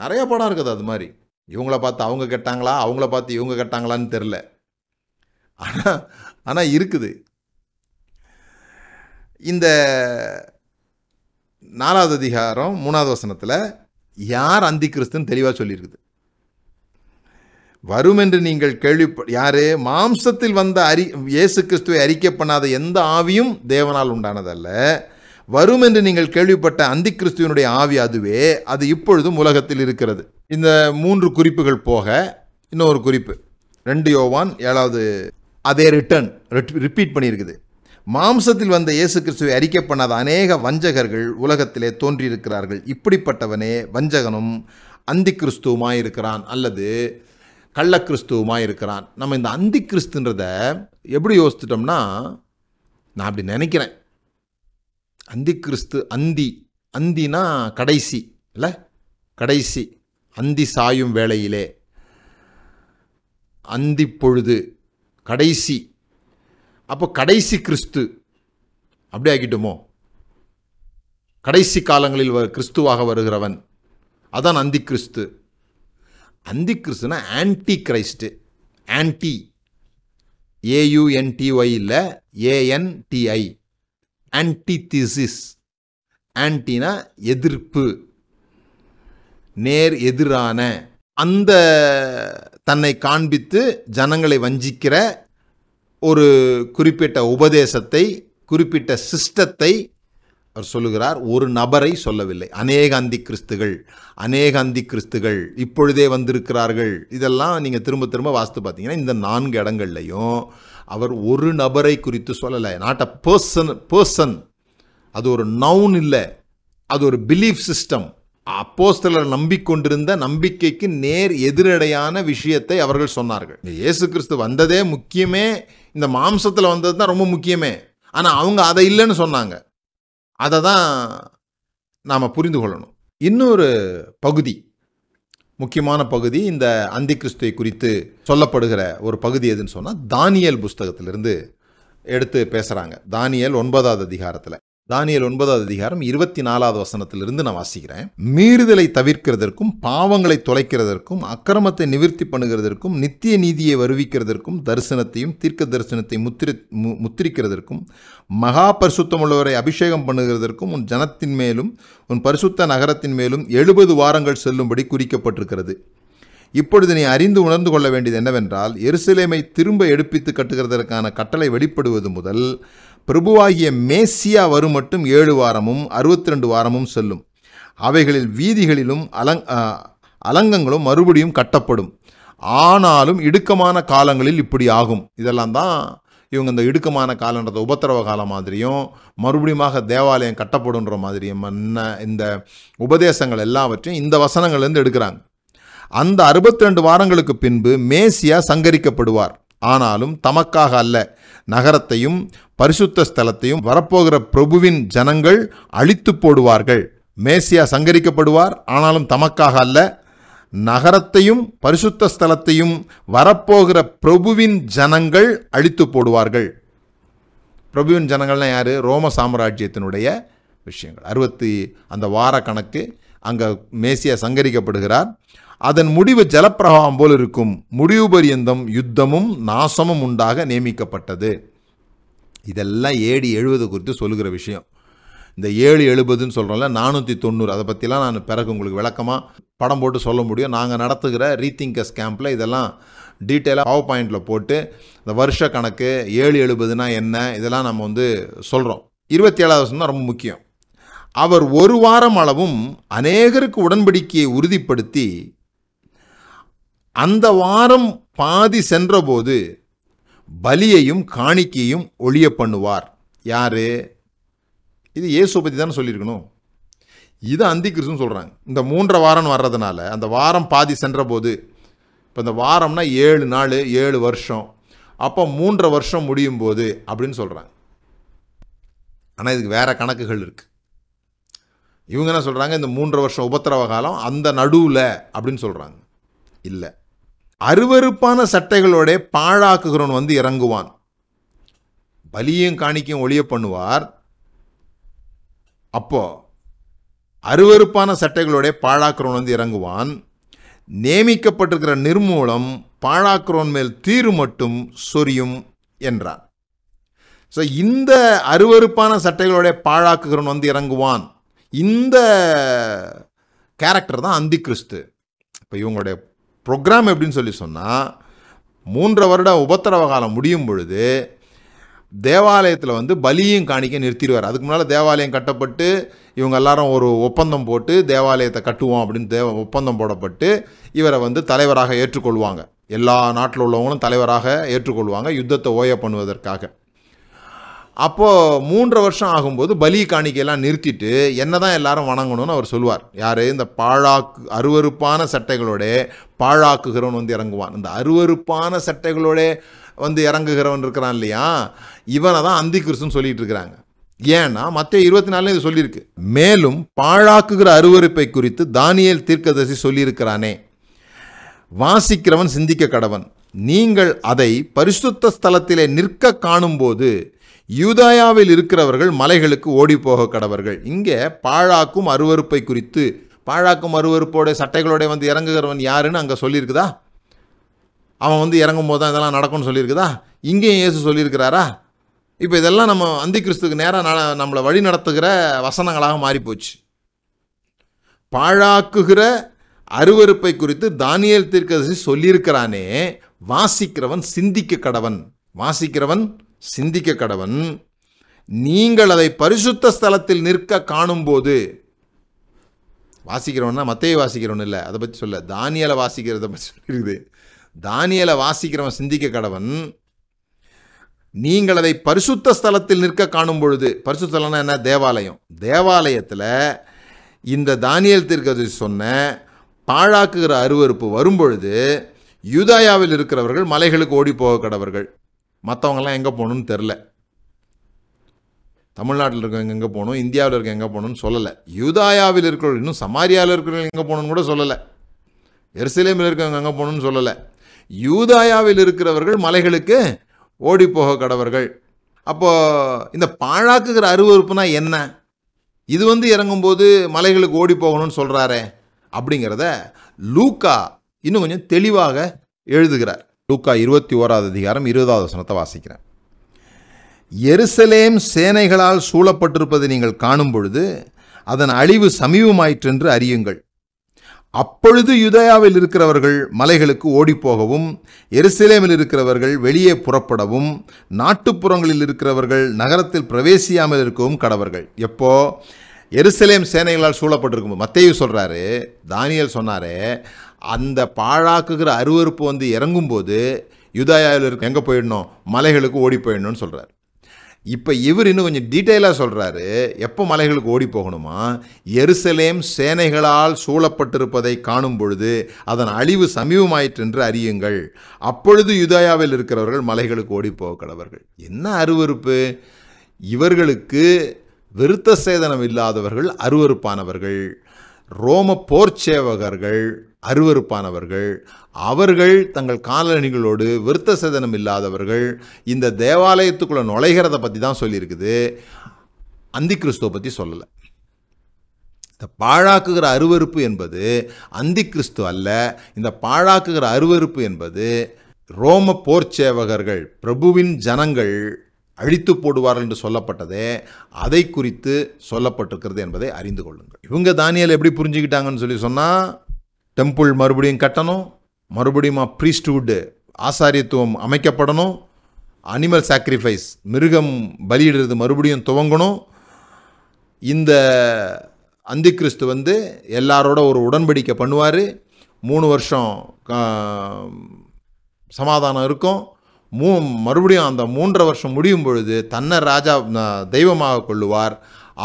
நிறையா படம் இருக்குது அது மாதிரி. இவங்கள பார்த்து அவங்க கெட்டாங்களா, அவங்கள பார்த்து இவங்க கெட்டாங்களான்னு தெரில, ஆனால் இருக்குது. இந்த 4வது அதிகாரம் 3வது வசனத்தில் யார் அந்தி கிறிஸ்துன்னு தெளிவாக சொல்லியிருக்குது. வரும் என்று நீங்கள் யாரு? மாம்சத்தில் வந்த இயேசு கிறிஸ்துவை அறிக்கை பண்ணாத எந்த ஆவியும் தேவனால் உண்டானதல்ல, வரும் என்று நீங்கள் கேள்விப்பட்ட அந்தி கிறிஸ்துவனுடைய ஆவி அதுவே, அது இப்பொழுதும் உலகத்தில் இருக்கிறது. இந்த 3 குறிப்புகள் போக இன்னொரு குறிப்பு, 2 யோவான் 7வது, அதே ரிப்பீட் பண்ணியிருக்குது. மாம்சத்தில் வந்த இயேசு கிறிஸ்துவை அறிக்கை பண்ணாத அநேக வஞ்சகர்கள் உலகத்திலே தோன்றியிருக்கிறார்கள். இப்படிப்பட்டவனே வஞ்சகனும் அந்தி கிறிஸ்துவுமாயிருக்கிறான். அல்லது கள்ளக்கிறிஸ்துவமாக இருக்கிறான். நம்ம இந்த அந்தி கிறிஸ்துன்றத எப்படி யோசித்துட்டோம்னா, நான் அப்படி நினைக்கிறேன், அந்தி கிறிஸ்து, அந்தினா கடைசி இல்லை, கடைசி அந்தி சாயும் வேளையிலே, அந்தி பொழுது, கடைசி, அப்போ கடைசி கிறிஸ்து அப்படி ஆகிட்டோமோ? கடைசி காலங்களில் கிறிஸ்துவாக வருகிறவன் அதான் அந்தி கிறிஸ்து. அந்தி கிறிஸ்துனா ஆன்டி கிரைஸ்டு, ஆன்டி AUNTY இல்லை ANTI, ஆன்டிதிசிஸ். ஆன்டினா எதிர்ப்பு, நேர் எதிரான, அந்த தன்னை காண்பித்து ஜனங்களை வஞ்சிக்கிற ஒரு குறிப்பிட்ட உபதேசத்தை, குறிப்பிட்ட சிஸ்டத்தை அவர் சொல்லுகிறார். ஒரு நபரை சொல்லவில்லை. அநேக அந்தி கிறிஸ்துகள், அநேக அந்தி கிறிஸ்துகள் இப்பொழுதே வந்திருக்கிறார்கள். இதெல்லாம் நீங்கள் திரும்ப திரும்ப வாசித்து பார்த்தீங்கன்னா இந்த 4 இடங்கள்லையும் அவர் ஒரு நபரை குறித்து சொல்லலை. நாட் அ பர்சன், அது ஒரு நவுன் இல்லை, அது ஒரு பிலீஃப் சிஸ்டம். அப்போஸ்தலர் நம்பிக்கொண்டிருந்த நம்பிக்கைக்கு நேர் எதிரடையான விஷயத்தை அவர்கள் சொன்னார்கள். இயேசு கிறிஸ்து வந்ததே முக்கியமே, இந்த மாம்சத்தில் வந்தது தான் ரொம்ப முக்கியமே, ஆனால் அவங்க அதை இல்லைன்னு சொன்னாங்க. அதை தான் நாம் புரிந்து கொள்ளணும். இன்னொரு பகுதி, முக்கியமான பகுதி, இந்த அந்தி கிறிஸ்துவை குறித்து சொல்லப்படுகிற ஒரு பகுதி எதுன்னு சொன்னால் தானியல் புஸ்தகத்திலிருந்து எடுத்து பேசுகிறாங்க. தானியல் 9வது அதிகாரத்தில், தானியல் 9வது அதிகாரம் 24வது வசனத்திலிருந்து நான் வாசிக்கிறேன். மீறுதலை தவிர்க்கிறதற்கும், பாவங்களை தொலைக்கிறதற்கும், அக்கிரமத்தை நிவர்த்தி பண்ணுகிறதற்கும், நித்திய நீதியை வருவிக்கிறதற்கும், தரிசனத்தையும் தீர்க்க தரிசனத்தையும் முத்திரிக்கிறதற்கும், மகா பரிசுத்தமுள்ளவரை அபிஷேகம் பண்ணுகிறதற்கும், உன் ஜனத்தின் மேலும் உன் பரிசுத்த நகரத்தின் மேலும் 70 வாரங்கள் செல்லும்படி குறிக்கப்பட்டிருக்கிறது. இப்பொழுது நீ அறிந்து உணர்ந்து கொள்ள வேண்டியது என்னவென்றால், எருசலேமை திரும்ப எடுப்பித்து கட்டுகிறதற்கான கட்டளை வெளிப்படுவது முதல் பிரபுவாகிய மேசியா வரும் மட்டும் 7 வாரமும் 62 வாரமும் செல்லும். அவைகளில் வீதிகளிலும் அலங்கங்களும் மறுபடியும் கட்டப்படும். ஆனாலும் இடுக்கமான காலங்களில் இப்படி ஆகும். இதெல்லாம் தான் இவங்க இந்த இடுக்கமான காலன்றத உபத்திரவ காலம் மாதிரியும், மறுபடியுமாக தேவாலயம் கட்டப்படுன்ற மாதிரியும் இந்த உபதேசங்கள் எல்லாவற்றையும் இந்த வசனங்கள்லேருந்து எடுக்கிறாங்க. அந்த 62 வாரங்களுக்கு பின்பு மேசியா சங்கரிக்கப்படுவார். ஆனாலும் தமக்காக அல்ல, நகரத்தையும் பரிசுத்த ஸ்தலத்தையும் வரப்போகிற பிரபுவின் ஜனங்கள் அழித்து போடுவார்கள். மேசியா சங்கரிக்கப்படுவார், ஆனாலும் தமக்காக அல்ல, நகரத்தையும் பரிசுத்த ஸ்தலத்தையும் வரப்போகிற பிரபுவின் ஜனங்கள் அழித்து போடுவார்கள். பிரபுவின் ஜனங்கள்னா யார்? ரோம சாம்ராஜ்யத்தினுடைய விஷயங்கள். 60 அந்த வார கணக்கு அங்கே மேசியா சங்கரிக்கப்படுகிறார். அதன் முடிவு ஜலப்பிரவாகம் போல் இருக்கும். முடிவு பரியந்தம் யுத்தமும் நாசமும் உண்டாக நியமிக்கப்பட்டது. இதெல்லாம் AD 70 குறித்து சொல்லுகிற விஷயம். இந்த 770ன்னு சொல்கிறோம்ல, 490, அதை பற்றிலாம் நான் பிறகு உங்களுக்கு விளக்கமாக படம் போட்டு சொல்ல முடியும். நாங்கள் நடத்துகிற ரீதிங்கஸ் கேம்பில் இதெல்லாம் டீட்டெயிலாக பவர் பாயிண்டில் போட்டு இந்த வருஷ கணக்கு 770னா என்ன இதெல்லாம் நம்ம வந்து சொல்கிறோம். 27வது வருஷம் தான் ரொம்ப முக்கியம். அவர் ஒரு வாரம் அளவும் அநேகருக்கு உடன்படிக்கையை உறுதிப்படுத்தி அந்த வாரம் பாதி சென்றபோது பலியையும் காணிக்கையும் ஒழிய பண்ணுவார். யார்? இது இயேசு பற்றி தானே சொல்லியிருக்கணும். இது அந்தி கிறிஸ்துன்னு சொல்கிறாங்க. இந்த 3 வாரம் வர்றதுனால அந்த வாரம் பாதி சென்றபோது, இப்போ இந்த வாரம்னா 7 நாள், 7 வருஷம், அப்போ 3 வருஷம் முடியும் போது அப்படின்னு சொல்கிறாங்க. ஆனால் இதுக்கு வேறு கணக்குகள் இருக்குது. இவங்க என்ன சொல்கிறாங்க? இந்த 3 வருஷம் உபத்திரவ காலம் அந்த நடுவில் அப்படின்னு சொல்கிறாங்க. இல்லை, அருவருப்பான சட்டைகளோட பாழாக்குகிறவன் வந்து இறங்குவான். பலியும் காணிக்கையும் ஒழிய பண்ணுவார். அப்போ அருவருப்பான சட்டைகளோட பாழாக்குறவன் வந்து இறங்குவான். நியமிக்கப்பட்டிருக்கிற நிர்மூலம் பாழாக்குறவன் மேல் தீரு மட்டும் சொரியும் என்றான். ஸோ இந்த அருவருப்பான சட்டைகளோட பாழாக்குகிறவன் வந்து இறங்குவான், இந்த கேரக்டர் தான் அந்தி கிறிஸ்து. இப்போ இவங்களுடைய ப்ரோக்ராம் எப்படின்னு சொன்னால், 3 வருட உபத்திரவ காலம் முடியும் பொழுது தேவாலயத்தில் வந்து பலியும் காணிக்க நிறுத்திடுவார். அதுக்கு முன்னால் தேவாலயம் கட்டப்பட்டு இவங்க எல்லாரும் ஒரு ஒப்பந்தம் போட்டு தேவாலயத்தை கட்டுவோம் அப்படின்னு ஒப்பந்தம் போடப்பட்டு இவரை வந்து தலைவராக ஏற்றுக்கொள்வாங்க. எல்லா நாட்டில் உள்ளவங்களும் தலைவராக ஏற்றுக்கொள்வாங்க யுத்தத்தை ஓய பண்ணுவதற்காக. அப்போது 3 வருஷம் ஆகும்போது பலி காணிக்கையெல்லாம் நிறுத்திட்டு என்ன தான் எல்லாரும் வணங்கணும்னு அவர் சொல்லுவார். யார்? இந்த பாழாக்கு அருவருப்பான சட்டைகளோட பாழாக்குகிறவன் வந்து இறங்குவான். இந்த அருவருப்பான சட்டைகளோட வந்து இறங்குகிறவன் இருக்கிறான் இல்லையா, இவனை தான் அந்திகிறிஸ்துன்னு சொல்லிகிட்டு இருக்கிறாங்க. ஏன்னா மத்திய 24 இது சொல்லியிருக்கு. மேலும் பாழாக்குகிற அருவருப்பை குறித்து தானியேல் தீர்க்கதரிசி சொல்லியிருக்கிறானே, வாசிக்கிறவன் சிந்திக்க கடவன், நீங்கள் அதை பரிசுத்த ஸ்தலத்திலே நிற்க காணும்போது யூதாயாவில் இருக்கிறவர்கள் மலைகளுக்கு ஓடி போக கடவர்கள். இங்கே பாழாக்கும் அருவருப்பை குறித்து, பாழாக்கும் அருவருப்போட சட்டைகளோட வந்து இறங்குகிறவன் யாருன்னு அங்கே சொல்லியிருக்குதா? அவன் வந்து இறங்கும் போது தான் இதெல்லாம் நடக்கும்னு சொல்லியிருக்குதா? இங்கேயும் இயேசு சொல்லியிருக்கிறாரா? இப்போ இதெல்லாம் நம்ம அந்திகிறிஸ்துக்கு நேராக நம்மளை வழி நடத்துகிற வசனங்களாக மாறிப்போச்சு. பாழாக்குகிற அருவருப்பை குறித்து தானியேல் தீர்க்கதரிசி சொல்லியிருக்கிறானே, வாசிக்கிறவன் சிந்திக்க கடவன், வாசிக்கிறவன் சிந்திக்க கடவன், நீங்கள் அதை பரிசுத்த ஸ்தலத்தில் நிற்க காணும்போது. வாசிக்கிறவன்னா மத்தேயை வாசிக்கிறவன் இல்லை, அதை பற்றி சொல்ல, தானியேலை வாசிக்கிறத பற்றி சொல்லியிருக்குது. தானியேலை வாசிக்கிறவன் சிந்திக்க கடவன், நீங்கள் அதை பரிசுத்த ஸ்தலத்தில் நிற்க காணும் பொழுது. பரிசுத்தலம்னா என்ன? தேவாலயம். தேவாலயத்தில் இந்த தானியேல் தீர்க்கதரிசி சொன்ன பாழாக்குகிற அருவருப்பு வரும்பொழுது யூதாயாவில் இருக்கிறவர்கள் மலைகளுக்கு ஓடி போக கடவர்கள். மற்றவங்கெல்லாம் எங்கே போகணும்னு தெரில. தமிழ்நாட்டில் இருக்கவங்க எங்கே போகணும், இந்தியாவில் இருக்க எங்கே போகணும்னு சொல்லலை. யூதாயாவில் இருக்கிறவர்கள், இன்னும் சமாரியாவில் இருக்கிறவங்க எங்கே போகணுன்னு கூட சொல்லலை. எருசலேமில் இருக்கவங்க எங்கே போகணுன்னு சொல்லலை. யூதாயாவில் இருக்கிறவர்கள் மலைகளுக்கு ஓடி போக கடவர்கள். அப்போது இந்த பாழாக்குகிற அருவருப்புனா என்ன? இது வந்து இறங்கும்போது மலைகளுக்கு ஓடி போகணும்னு சொல்கிறாரே அப்படிங்கிறத லூக்கா இன்னும் கொஞ்சம் தெளிவாக எழுதுகிறார். லூக்கா 21 அதிகாரம் 20வது வசனத்தை வாசிக்கிறேன். எருசலேம் சேனைகளால் சூழப்பட்டிருப்பதை நீங்கள் காணும் பொழுது அதன் அழிவு சமீபமாயிற்றென்று அறியுங்கள். அப்பொழுது யூதேயாவில் இருக்கிறவர்கள் மலைகளுக்கு ஓடிப்போகவும், எருசலேமில் இருக்கிறவர்கள் வெளியே புறப்படவும், நாட்டுப்புறங்களில் இருக்கிறவர்கள் நகரத்தில் பிரவேசியாமல் இருக்கவும் கடவர்கள். எப்போ? எருசலேம் சேனைகளால் சூழப்பட்டிருக்கும். மத்தேயு சொல்கிறாரு, தானியேல் சொன்னாரே, அந்த பாழாக்குகிற அருவருப்பு வந்து இறங்கும்போது யூதாயாவில் இருக்க எங்கே போயிடணும்? மலைகளுக்கு ஓடி போயிடணும்னு சொல்கிறார். இப்போ இவர் இன்னும் கொஞ்சம் டீட்டெயிலாக சொல்கிறாரு. எப்போ மலைகளுக்கு ஓடி போகணுமா? எருசலேம் சேனைகளால் சூழப்பட்டிருப்பதை காணும் பொழுது அதன் அழிவு சமீபமாயிற்று என்று அறியுங்கள். அப்பொழுது யூதாயாவில் இருக்கிறவர்கள் மலைகளுக்கு ஓடி போக கடவர்கள். என்ன அருவருப்பு? இவர்களுக்கு விருத்த சேதனம் இல்லாதவர்கள் அருவருப்பானவர்கள், ரோம போர்ச்சேவகர்கள் அருவருப்பானவர்கள், அவர்கள் தங்கள் காலணிகளோடு விருத்த சேதனம் இல்லாதவர்கள். இந்த தேவாலயத்துக்குள்ளே நுழைகிறத பற்றி தான் சொல்லியிருக்குது, அந்திகிறிஸ்துவை பற்றி சொல்லலை. இந்த பாழாக்குகிற அருவருப்பு என்பது அந்திகிறிஸ்து அல்ல. இந்த பாழாக்குகிற அருவருப்பு என்பது ரோம போர்ச்சேவகர்கள், பிரபுவின் ஜனங்கள் அழித்து போடுவார்கள் என்று சொல்லப்பட்டதே அதை குறித்து சொல்லப்பட்டிருக்கிறது என்பதை அறிந்து கொள்ளுங்கள். இவங்க தானியேல் எப்படி புரிஞ்சுக்கிட்டாங்கன்னு சொல்லி சொன்னால், டெம்பிள் மறுபடியும் கட்டணும், மறுபடியும் ப்ரீஸ்ட்ஹுட்டு ஆசாரியத்துவம் அமைக்கப்படணும், அனிமல் சாக்ரிஃபைஸ் மிருகம் பலியிடுறது மறுபடியும் துவங்கணும், இந்த அந்திகிறிஸ்து வந்து எல்லாரோட ஒரு உடன்படிக்கை பண்ணுவார், 3 வருஷம் சமாதானம் இருக்கும், மறுபடியும் அந்த 3 வருஷம் முடியும் பொழுது தன்னை ராஜா தெய்வமாக கொள்ளுவார்,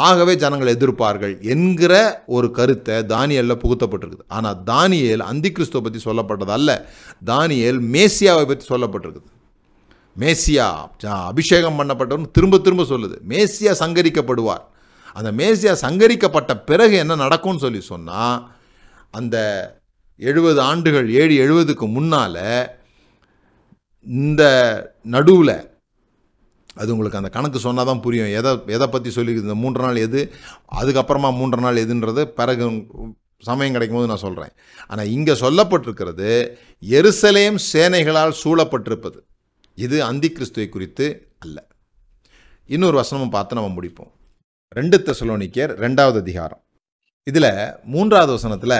ஆகவே ஜனங்கள் எதிர்ப்பார்கள் என்கிற ஒரு கருத்தை தானியேலில் புகுத்தப்பட்டிருக்குது. ஆனால் தானியேல் அந்திகிறிஸ்துவை பற்றி சொல்லப்பட்டது அல்ல, தானியேல் மேசியாவை பற்றி சொல்லப்பட்டிருக்குது. மேசியா அபிஷேகம் பண்ணப்பட்டவர்னு திரும்ப திரும்ப சொல்லுது. மேசியா சங்கரிக்கப்படுவார். அந்த மேசியா சங்கரிக்கப்பட்ட பிறகு என்ன நடக்கும்னு சொல்லி சொன்னால், அந்த 70 ஆண்டுகள் AD 70க்கு முன்னால் இந்த நடுவில், அது உங்களுக்கு அந்த கணக்கு சொன்னால் தான் புரியும் எதை பற்றி சொல்லியிருக்குது. இந்த 3 நாள் எது, அதுக்கப்புறமா 3 நாள் எதுன்றது பிறகு சமயம் கிடைக்கும்போது நான் சொல்கிறேன். ஆனால் இங்கே சொல்லப்பட்டிருக்கிறது எருசலேம் சேனைகளால் சூழப்பட்டிருப்பது, இது அந்திகிறிஸ்துவை குறித்து அல்ல. இன்னொரு வசனமும் பார்த்து நம்ம முடிப்போம். 2 தெசலோனிக்கேர் 2வது அதிகாரம் இதில் 3வது வசனத்தில்,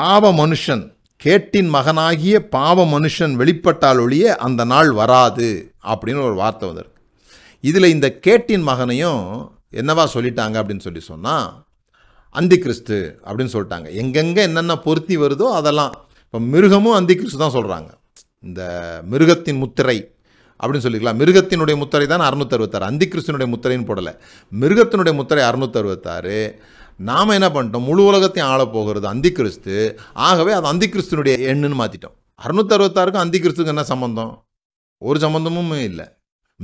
பாவ மனுஷன் கேட்டின் மகனாகிய பாவ மனுஷன் வெளிப்பட்டால் ஒழிய அந்த நாள் வராது அப்படின்னு ஒரு வார்த்தை வந்திருக்கு. இதில் இந்த கேட்டின் மகனையும் என்னவா சொல்லிட்டாங்க அப்படின்னு சொல்லி சொன்னால், அந்திகிறிஸ்து அப்படின்னு சொல்லிட்டாங்க. எங்கெங்கே என்னென்ன பொருத்தி வருதோ அதெல்லாம். இப்போ மிருகமும் அந்திகிறிஸ்து தான் சொல்கிறாங்க. இந்த மிருகத்தின் முத்திரை அப்படின்னு சொல்லிக்கலாம். மிருகத்தினுடைய முத்திரை தான் 666, அந்திகிறிஸ்தனுடைய முத்திரைன்னு போடலை, மிருகத்தினுடைய முத்திரை 666. நாம் என்ன பண்ணிட்டோம், முழு உலகத்தையும் ஆள போகிறது அந்திகிறிஸ்து, ஆகவே அது அந்திகிறிஸ்தனுடைய எண்ணுன்னு மாற்றிட்டோம். 666க்கும் அந்திகிறிஸ்துக்கு என்ன சம்பந்தம்? ஒரு சம்பந்தமும் இல்லை.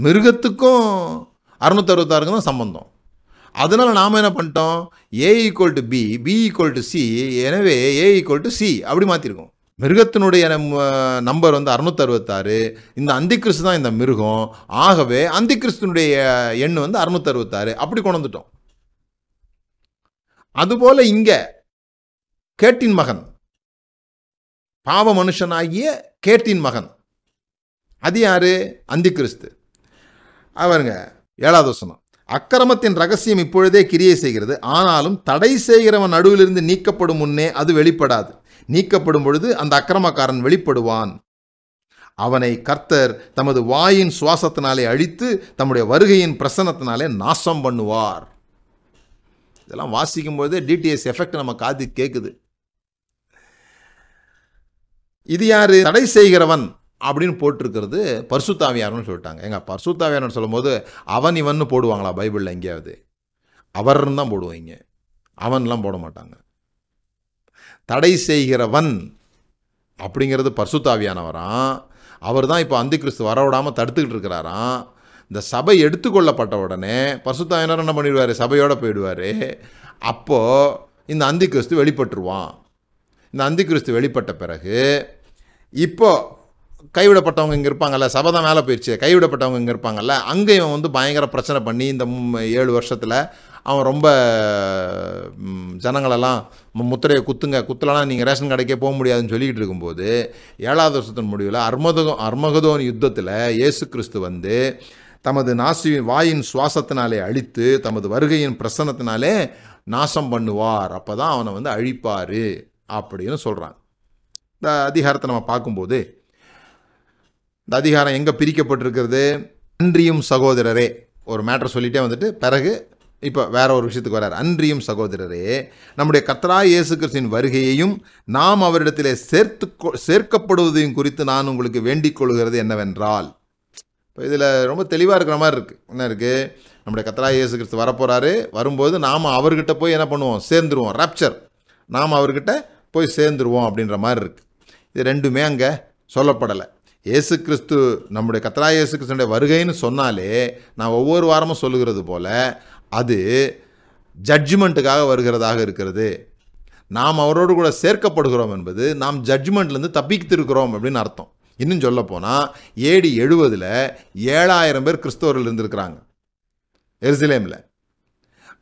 மிருகத்துக்கும் 666க்கும் தான் சம்பந்தம். அதனால் நாம் என்ன பண்ணிட்டோம், A = B, B = C, எனவே A = C அப்படி மாற்றிருக்கோம். மிருகத்தினுடைய நம்பர் 666, இந்த அந்திகிறிஸ்து தான் இந்த மிருகம், ஆகவே அந்திகிறிஸ்துனுடைய எண் 666 அப்படி கொண்டு வந்துட்டோம். அதுபோல் இங்கே கேட்டின் மகன், பாவ மனுஷனாகிய கேட்டின் மகன், அது யார்? அந்திகிறிஸ்து. அவருங்க 7வது வசனம், அக்கிரமத்தின் ரகசியம் இப்பொழுதே கிரியை செய்கிறது, ஆனாலும் தடை செய்கிறவன் நடுவிலிருந்து நீக்கப்படும் முன்னே அது வெளிப்படாது, நீக்கப்படும் பொழுது அந்த அக்கிரமக்காரன் வெளிப்படுவான், அவனை கர்த்தர் தமது வாயின் சுவாசத்தினாலே அழித்து தம்முடைய வருகையின் பிரசன்னத்தினாலே நாசம் பண்ணுவார். இதெல்லாம் வாசிக்கும்போதே டிடிஎஸ் எஃபெக்ட் நம்ம காது கேட்குது. இது யார்? தடை செய்கிறவன் அப்படின்னு போட்டிருக்கிறது பரிசுத்தாவியார்னு சொல்லிட்டாங்க. எங்க பரிசுத்தாவியார்னு சொல்லும்போது அவன் இவன்னு போடுவாங்களா பைபிளில்? எங்கேயாவது அவர்னு தான் போடுவாங்க, அவன்லாம் போட மாட்டாங்க. தடை செய்கிறவன் அப்படிங்கிறது பரிசுத்தாவியானவராம், அவர் தான் இப்போ அந்திகிறிஸ்து வரவிடாமல் தடுத்துக்கிட்டு இருக்கிறாராம். இந்த சபை எடுத்துக்கொள்ளப்பட்ட உடனே பரிசுத்தாவியார் என்ன பண்ணிடுவார், சபையோடு போயிடுவார். அப்போது இந்த அந்திகிறிஸ்து வெளிப்பட்டுருவான். இந்த அந்திகிறிஸ்து வெளிப்பட்ட பிறகு இப்போது கைவிடப்பட்டவங்க இங்கே இருப்பாங்கள்ல, சபை தான் மேலே போயிடுச்சு, கைவிடப்பட்டவங்க இங்கே இருப்பாங்கள்ல, அங்கே இவன் பயங்கர பிரச்சனை பண்ணி இந்த 7 வருஷத்தில் அவன் ரொம்ப ஜனங்களெல்லாம் முத்திரையை குத்துங்க, குத்தலாம் நீங்கள் ரேஷன் கடைக்கே போக முடியாதுன்னு சொல்லிக்கிட்டு இருக்கும்போது 7வது வருஷத்தின் முடிவில் அர்மகதோன் யுத்தத்தில் இயேசு கிறிஸ்து தமது வாயின் சுவாசத்தினாலே அழித்து தமது வருகையின் பிரசன்னத்தினாலே நாசம் பண்ணுவார், அப்போ தான் அவனை அழிப்பார் அப்படின்னு சொல்கிறாங்க. இந்த அதிகாரத்தை நம்ம பார்க்கும்போது இந்த அதிகாரம் எங்கே பிரிக்கப்பட்டிருக்கிறது? அன்றியும் சகோதரரே, ஒரு மேட்டர் சொல்லிகிட்டே பிறகு இப்போ வேற ஒரு விஷயத்துக்கு வர்றார். அன்றியும் சகோதரரே, நம்முடைய கர்த்தராகிய இயேசு கிறிஸ்துவின் வருகையையும் நாம் அவரிடத்திலே சேர்க்கப்படுவதையும் குறித்து நான் உங்களுக்கு வேண்டிக் கொள்கிறது என்னவென்றால், இப்போ இதில் ரொம்ப தெளிவாக இருக்கிற மாதிரி இருக்குது. என்ன இருக்குது? நம்முடைய கர்த்தராகிய இயேசு கிறிஸ்து வரப்போகிறாரு, வரும்போது நாம் அவர்கிட்ட போய் என்ன பண்ணுவோம், சேர்ந்துருவோம். ராப்சர், நாம் அவர்கிட்ட போய் சேர்ந்துருவோம் அப்படின்ற மாதிரி இருக்குது. இது ரெண்டுமே அங்கே சொல்லப்படலை. இயேசு கிறிஸ்து நம்முடைய கர்த்தராகிய இயேசு கிறிஸ்துனுடைய வருகைன்னு சொன்னாலே நான் ஒவ்வொரு வாரமும் சொல்லுகிறது போல் அது ஜட்ஜ்மெண்ட்டுக்காக வருகிறதாக இருக்கிறது. நாம் அவரோடு கூட சேர்க்கப்படுகிறோம் என்பது நாம் ஜட்ஜ்மெண்ட்லேருந்து தப்பித்திருக்கிறோம் அப்படின்னு அர்த்தம். இன்னும் சொல்ல போனால் AD 70 7,000 பேர் கிறிஸ்தவர்கள் இருந்திருக்கிறாங்க எருசலேமில்.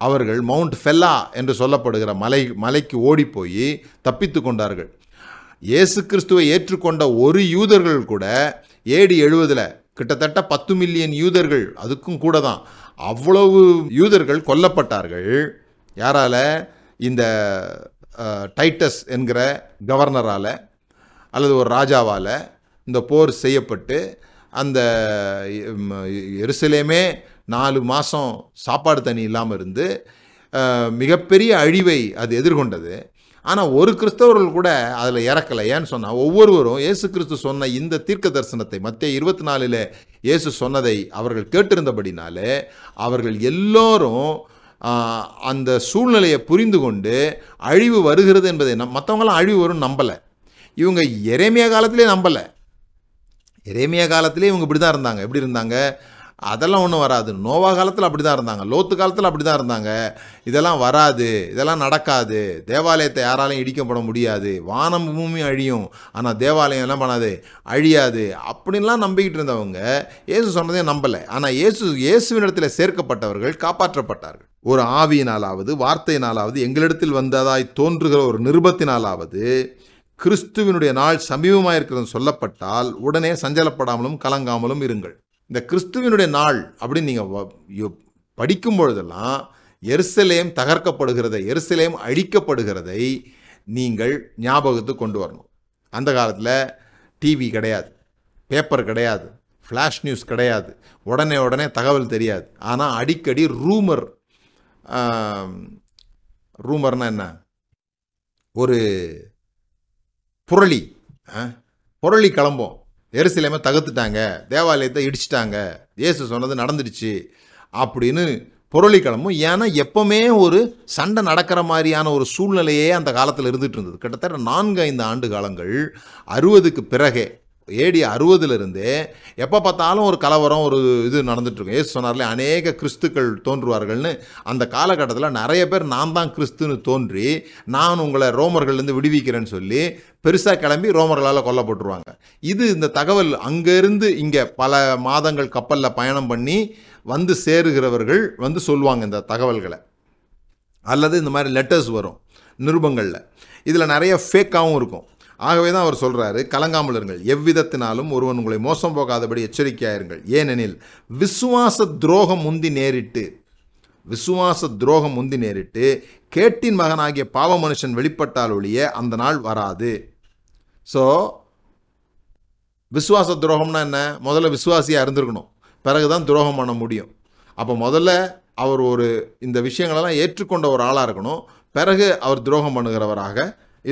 அவர்கள் மவுண்ட் ஃபெல்லா என்று சொல்லப்படுகிற மலைக்கு ஓடி போய் தப்பித்து கொண்டார்கள். இயேசு கிறிஸ்துவை ஏற்றுக்கொண்ட ஒரு யூதர்கள் கூட AD 70 கிட்டத்தட்ட 10 மில்லியன் யூதர்கள், அதுக்கும் கூட தான், அவ்வளவு யூதர்கள் கொல்லப்பட்டார்கள். யாரால? இந்த டைட்டஸ் என்கிற கவர்னரால் அல்லது ஒரு ராஜாவால் இந்த போர் செய்யப்பட்டு அந்த எருசலேமே 4 மாதம் சாப்பாடு தண்ணி இல்லாமல் இருந்து மிகப்பெரிய அழிவை அது எதிர்கொண்டது. ஆனால் ஒரு கிறிஸ்தவர்கள் கூட அதில் இறக்கலை. ஏன்னு சொன்னால் ஒவ்வொருவரும் இயேசு கிறிஸ்து சொன்ன இந்த தீர்க்க தரிசனத்தை, மத்தேயு 24 இயேசு சொன்னதை அவர்கள் கேட்டிருந்தபடினாலே அவர்கள் எல்லோரும் அந்த சூழ்நிலையை புரிந்து கொண்டு அழிவு வருகிறது என்பதை, மற்றவங்களாம் அழிவு வரும் நம்பலை. இவங்க எரேமியா காலத்திலே நம்பலை. எரேமியா காலத்திலே இவங்க இப்படி தான் இருந்தாங்க. எப்படி இருந்தாங்க? அதெல்லாம் ஒன்றும் வராது. நோவா காலத்தில் அப்படி தான் இருந்தாங்க, லோத்து காலத்தில் அப்படி தான் இருந்தாங்க. இதெல்லாம் வராது, இதெல்லாம் நடக்காது, தேவாலயத்தை யாராலையும் இடிக்கப்பட முடியாது, வானம் பூமி அழியும் ஆனால் தேவாலயம் எல்லாம் பண்ணாது, அழியாது அப்படின்லாம் நம்பிக்கிட்டு இருந்தவங்க இயேசு சொன்னதே நம்பலை. ஆனால் இயேசுவினிடத்தில் சேர்க்கப்பட்டவர்கள் காப்பாற்றப்பட்டார்கள். ஒரு ஆவியினாலாவது வார்த்தையினாலாவது எங்களிடத்தில் வந்ததாய் தோன்றுகிற ஒரு நிருபத்தினாலாவது கிறிஸ்துவினுடைய நாள் சமீபமாயிருக்கிறதுன்னு சொல்லப்பட்டால் உடனே சஞ்சலப்படாமலும் கலங்காமலும் இருங்கள். இந்த கிறிஸ்துவினுடைய நாள் அப்படின்னு நீங்கள் படிக்கும் பொழுதெல்லாம் எருசலேம் தகர்க்கப்படுகிறதை, எருசலேம் அழிக்கப்படுகிறதை நீங்கள் ஞாபகத்துக்கு கொண்டு வரணும். அந்த காலத்தில் டிவி கிடையாது, பேப்பர் கிடையாது, ஃப்ளாஷ் நியூஸ் கிடையாது, உடனே தகவல் தெரியாது. ஆனால் அடிக்கடி ரூமர்னா என்ன? ஒரு புரளி கிளம்பும். எருசலேமை தகர்த்துட்டாங்க, தேவாலயத்தை இடிச்சிட்டாங்க, இயேசு சொன்னது நடந்துடுச்சு அப்படின்னு பொருளிக்கிழமும். ஏன்னா எப்போவுமே ஒரு சண்டை நடக்கிற மாதிரியான ஒரு சூழ்நிலையே அந்த காலத்தில் இருந்துகிட்டு இருந்தது. கிட்டத்தட்ட 4-5 ஆண்டு காலங்கள் 60க்கு பிறகே AD 60 எப்போ பார்த்தாலும் ஒரு கலவரம் ஒரு இது நடந்துகிட்ருக்கும். ஏசு சொன்னார்லே அநேக கிறிஸ்துக்கள் தோன்றுவார்கள்னு. அந்த காலகட்டத்தில் நிறைய பேர் நான் தான் கிறிஸ்துன்னு தோன்றி நான் உங்களை ரோமர்கள்லேருந்து விடுவிக்கிறேன்னு சொல்லி பெருசாக கிளம்பி ரோமர்களால் கொல்லப்பட்டுருவாங்க. இது இந்த தகவல் அங்கேருந்து இங்கே பல மாதங்கள் கப்பலில் பயணம் பண்ணி வந்து சேருகிறவர்கள் வந்து சொல்லுவாங்க இந்த தகவல்களை. அல்லது இந்த மாதிரி லெட்டர்ஸ் வரும் நிருபங்களில். இதில் நிறைய ஃபேக்காகவும் இருக்கும். ஆகவே தான் அவர் சொல்கிறாரு, கலங்காமல் இருங்கள், எவ்விதத்தினாலும் ஒருவன் உங்களை மோசம் போகாதபடி எச்சரிக்கையாயிருங்கள். ஏனெனில் விசுவாச துரோகம் முந்தி நேரிட்டு கேட்டின் மகனாகிய பாவ மனுஷன் வெளிப்பட்டால் ஒழிய அந்த நாள் வராது. ஸோ விசுவாச துரோகம்னா என்ன? முதல்ல விசுவாசியாக இருந்திருக்கணும், பிறகுதான் துரோகம் பண்ண முடியும். அப்போ முதல்ல அவர் ஒரு இந்த விஷயங்களெல்லாம் ஏற்றுக்கொண்ட ஒரு ஆளாக இருக்கணும், பிறகு அவர் துரோகம் பண்ணுகிறவராக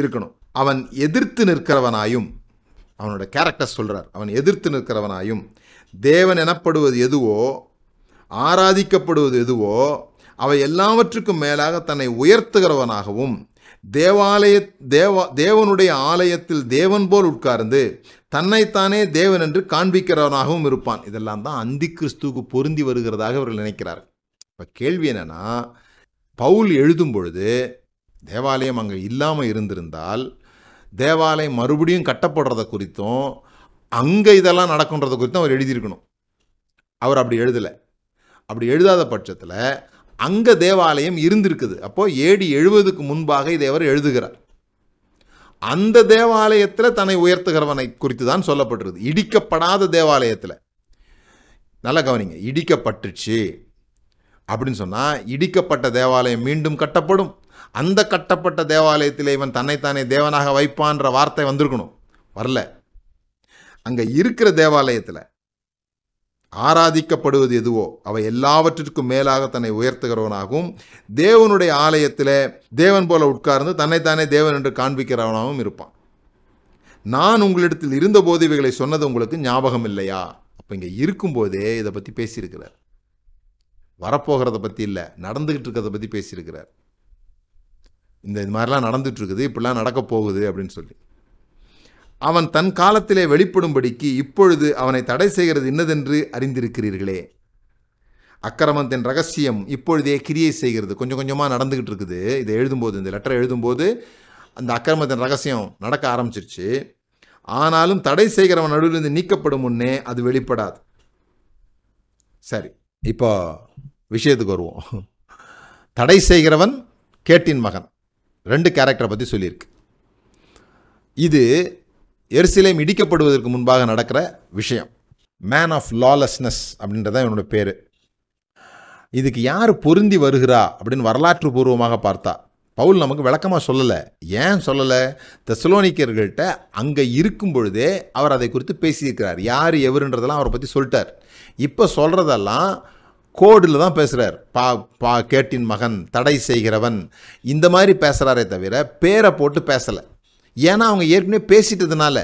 இருக்கணும். அவன் எதிர்த்து நிற்கிறவனாயும், அவனோட கேரக்டர் சொல்கிறார், அவன் எதிர்த்து நிற்கிறவனாயும் தேவன் எனப்படுவது எதுவோ ஆராதிக்கப்படுவது எதுவோ அவை எல்லாவற்றுக்கும் மேலாக தன்னை உயர்த்துகிறவனாகவும் தேவனுடைய ஆலயத்தில் தேவன் போல் உட்கார்ந்து தன்னைத்தானே தேவன் என்று காண்பிக்கிறவனாகவும் இருப்பான். இதெல்லாம் தான் அந்திக்கிறிஸ்துவுக்கு பொருந்தி வருகிறதாக இவர்கள் நினைக்கிறார். இப்போ கேள்வி என்னென்னா, பவுல் எழுதும் பொழுது தேவாலயம் அங்கே இல்லாமல் இருந்திருந்தால் தேவாலயம் மறுபடியும் கட்டப்படுறத குறித்தும் அங்கே இதெல்லாம் நடக்கின்றத குறித்தும் அவர் எழுதியிருக்கணும். அவர் அப்படி எழுதலை. அப்படி எழுதாத பட்சத்தில் அங்கே தேவாலயம் இருந்திருக்குது. அப்போது AD 70 முன்பாக இதை அவர் எழுதுகிறார். அந்த தேவாலயத்தில் தன்னை உயர்த்துகிறவனை குறித்து தான் சொல்லப்பட்டிருக்கு. இடிக்கப்படாத தேவாலயத்தில், நல்லா கவனிங்க, இடிக்கப்பட்டுச்சு அப்படின்னு சொன்னால் இடிக்கப்பட்ட தேவாலயம் மீண்டும் கட்டப்படும். அந்த கட்டப்பட்ட தேவாலயத்தில் இவன் தன்னைத்தானே தேவனாக வைப்பான்ற வார்த்தை வந்திருக்கணும், வரல. அங்கே இருக்கிற தேவாலயத்தில் ஆராதிக்கப்படுவது எதுவோ அவை எல்லாவற்றிற்கும் மேலாக தன்னை உயர்த்துகிறவனாகவும் தேவனுடைய ஆலயத்தில் தேவன் போல உட்கார்ந்து தன்னைத்தானே தேவன் என்று காண்பிக்கிறவனாகவும் இருப்பான். நான் உங்களிடத்தில் இருந்தபோது இவைகளை சொன்னது உங்களுக்கு ஞாபகம் இல்லையா? அப்போ இங்கே இருக்கும்போதே இதை பற்றி பேசியிருக்கிறார். வரப்போகிறத பற்றி இல்லை, நடந்துக்கிட்டு இருக்கிறத பற்றி பேசியிருக்கிறார். இது மாதிரிலாம் நடந்துகிட்ருக்குது, இப்படிலாம் நடக்க போகுது அப்படின்னு சொல்லி. அவன் தன் காலத்திலே வெளிப்படும்படிக்கு இப்பொழுது அவனை தடை செய்கிறது இன்னதென்று அறிந்திருக்கிறீர்களே. அக்கிரமத்தின் ரகசியம் இப்பொழுதே கிரியை செய்கிறது. கொஞ்சம் கொஞ்சமாக நடந்துக்கிட்டு இருக்குது. இதை எழுதும்போது, இந்த லெட்டரை எழுதும்போது அந்த அக்கிரமத்தின் ரகசியம் நடக்க ஆரம்பிச்சிருச்சு. ஆனாலும் தடை செய்கிறவன் நடுவிலிருந்து நீக்கப்படும் முன்னே அது வெளிப்படாது. சரி, இப்போ விஷயத்துக்கு வருவோம். தடை செய்கிறவன் கேட்டின் மகன், 2 கேரக்டரை பற்றி சொல்லியிருக்கு. இது எருசலேம் இடிக்கப்படுவதற்கு முன்பாக நடக்கிற விஷயம். மேன் ஆஃப் லாலெஸ்னஸ் அப்படின்றதான் என்னோட பேர். இதுக்கு யார் பொருந்தி வருகிறா அப்படின்னு வரலாற்று பூர்வமாக பார்த்தா பவுல் நமக்கு விளக்கமாக சொல்லலை. ஏன் சொல்லலை? தெசலோனிக்கர்கள்ட்ட அங்கே இருக்கும் பொழுதே அவர் அதை குறித்து பேசியிருக்கிறார். யார் எவருன்றதெல்லாம் அவரை பற்றி சொல்லிட்டார். இப்போ சொல்கிறதெல்லாம் கோடில் தான் பேசுகிறார். கேட்டின் மகன், தடை செய்கிறவன், இந்த மாதிரி பேசுகிறாரே தவிர பேரை போட்டு பேசலை. ஏன்னா அவங்க ஏற்கனவே பேசிட்டதுனால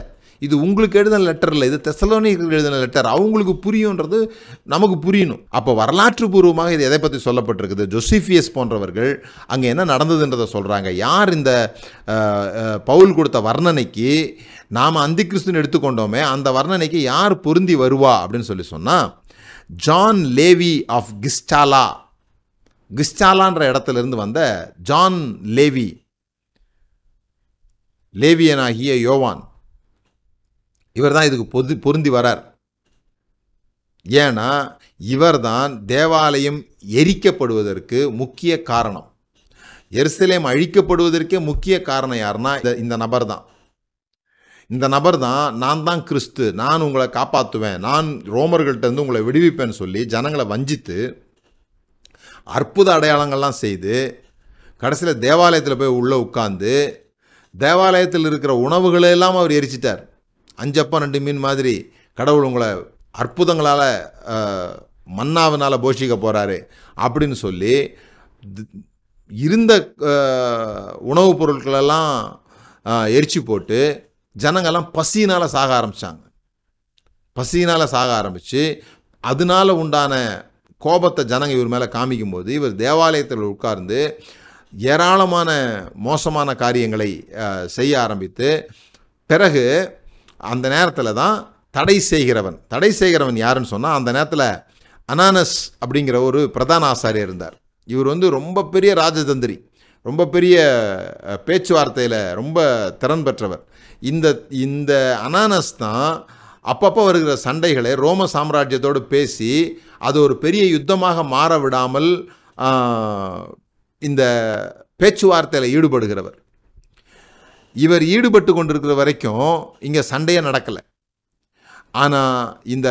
இது உங்களுக்கு எழுதின லெட்டர் இல்லை, இது தெசலோனியர்களுக்கு எழுதின லெட்டர், அவங்களுக்கு புரியுன்றது நமக்கு புரியணும். அப்போ வரலாற்று பூர்வமாக இது எதை பற்றி சொல்லப்பட்டிருக்குது? ஜோசிஃபியஸ் போன்றவர்கள் அங்கே என்ன நடந்ததுன்றதை சொல்கிறாங்க. யார் இந்த பவுல் கொடுத்த வர்ணனைக்கு நாம் அந்திகிறிஸ்துன்னு எடுத்துக்கொண்டோமே, அந்த வர்ணனைக்கு யார் பொருந்தி வருவா அப்படின்னு சொல்லி சொன்னால், ஜான் லேவி ஆஃப் கிஸ்டாலா, கிஸ்டாலான்ற இடத்துலேருந்து வந்த ஜான் லேவி, லேவியனாகிய யோவான், இவர் தான் இதுக்கு பொருந்தி வரார். ஏன்னா இவர் தான் தேவாலயம் எரிக்கப்படுவதற்கு முக்கிய காரணம். எருசலேம் அழிக்கப்படுவதற்கே முக்கிய காரணம் யாருன்னா இந்த நபர் தான். இந்த நபர் தான் நான் தான் கிறிஸ்து, நான் உங்களை காப்பாற்றுவேன், நான் ரோமர்கள்ட்டேருந்து உங்களை விடுவிப்பேன்னு சொல்லி ஜனங்களை வஞ்சித்து அற்புத அடையாளங்கள்லாம் செய்து கடைசியில் தேவாலயத்தில் போய் உள்ளே உட்காந்து தேவாலயத்தில் இருக்கிற உணவுகளெல்லாம் அவர் எரிச்சிட்டார். 5 அப்பம் 2 மீன் மாதிரி கடவுள் உங்களை அற்புதங்களால் மன்னாவினால் போஷிக்க போகிறாரு அப்படின்னு சொல்லி இருந்த உணவுப் பொருட்களெல்லாம் எரிச்சு போட்டு ஜனங்கள்லாம் பசியினால் சாக ஆரம்பித்தாங்க. பசியினால் சாக ஆரம்பித்து அதனால் உண்டான கோபத்தை ஜனங்க இவர் மேலே காமிக்கும்போது இவர் தேவாலயத்தில் உட்கார்ந்து ஏராளமான மோசமான காரியங்களை செய்ய ஆரம்பித்து பிறகு அந்த நேரத்தில் தான் தடை செய்கிறவன் யாருன்னு சொன்னால் அந்த நேரத்தில் அனானஸ் அப்படிங்கிற ஒரு பிரதான ஆசாரியர் இருந்தார். இவர் வந்து ரொம்ப பெரிய ராஜதந்திரி, ரொம்ப பெரிய பேச்சுவார்த்தையில் ரொம்ப திறன் பெற்றவர். இந்த அனானஸ் தான் அப்பப்போ வருகிற சண்டைகளை ரோம சாம்ராஜ்யத்தோடு பேசி அது ஒரு பெரிய யுத்தமாக மாற விடாமல் இந்த பேச்சுவார்த்தையில் ஈடுபடுகிறவர். இவர் ஈடுபட்டு கொண்டிருக்கிற வரைக்கும் இங்கே சண்டையே நடக்கலை. ஆனால் இந்த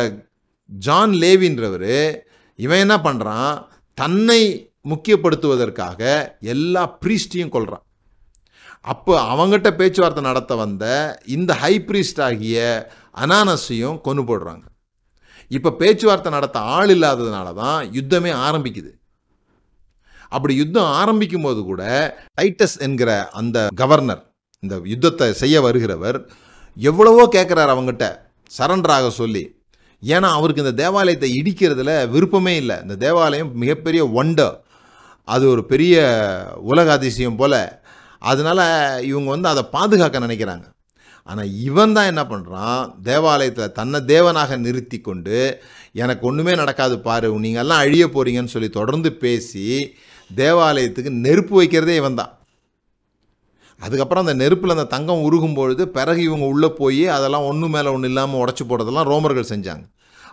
ஜான் லேவின்றவர் இவன் என்ன பண்ணுறான், தன்னை முக்கியப்படுத்துவதற்காக எல்லா பிரீஸ்டையும் கொள்கிறான். அப்போ அவங்ககிட்ட பேச்சுவார்த்தை நடத்த வந்த இந்த ஹை பிரீஸ்ட் ஆகிய அனானஸையும் கொண்டு போடுறாங்க. இப்போ பேச்சுவார்த்தை நடத்த ஆள் இல்லாததுனால தான் யுத்தமே ஆரம்பிக்குது. அப்படி யுத்தம் ஆரம்பிக்கும் போது கூட டைட்டஸ் என்கிற அந்த கவர்னர், இந்த யுத்தத்தை செய்ய வருகிறவர், எவ்வளவோ கேட்குறாரு அவங்ககிட்ட சரண்டராக சொல்லி. ஏன்னா அவருக்கு இந்த தேவாலயத்தை இடிக்கிறதுல விருப்பமே இல்லை. இந்த தேவாலயம் மிகப்பெரிய ஒண்டர், அது ஒரு பெரிய உலக அதிசயம் போல். அதனால் இவங்க வந்து அதை பாதுகாக்க நினைக்கிறாங்க. ஆனால் இவன் தான் என்ன பண்ணுறான், தேவாலயத்தில் தன்னை தேவனாக நிறுத்தி கொண்டு எனக்கு ஒன்றுமே நடக்காது பாரு, நீங்கள் எல்லாம் அழிய போகிறீங்கன்னு சொல்லி தொடர்ந்து பேசி தேவாலயத்துக்கு நெருப்பு வைக்கிறதே இவன் தான். அதுக்கப்புறம் அந்த நெருப்பில் அந்த தங்கம் உருகும் பொழுது பிறகு இவங்க உள்ளே போய் அதெல்லாம் ஒன்று மேலே ஒன்று இல்லாமல் உடச்சி போடுறதெல்லாம் ரோமர்கள் செஞ்சாங்க.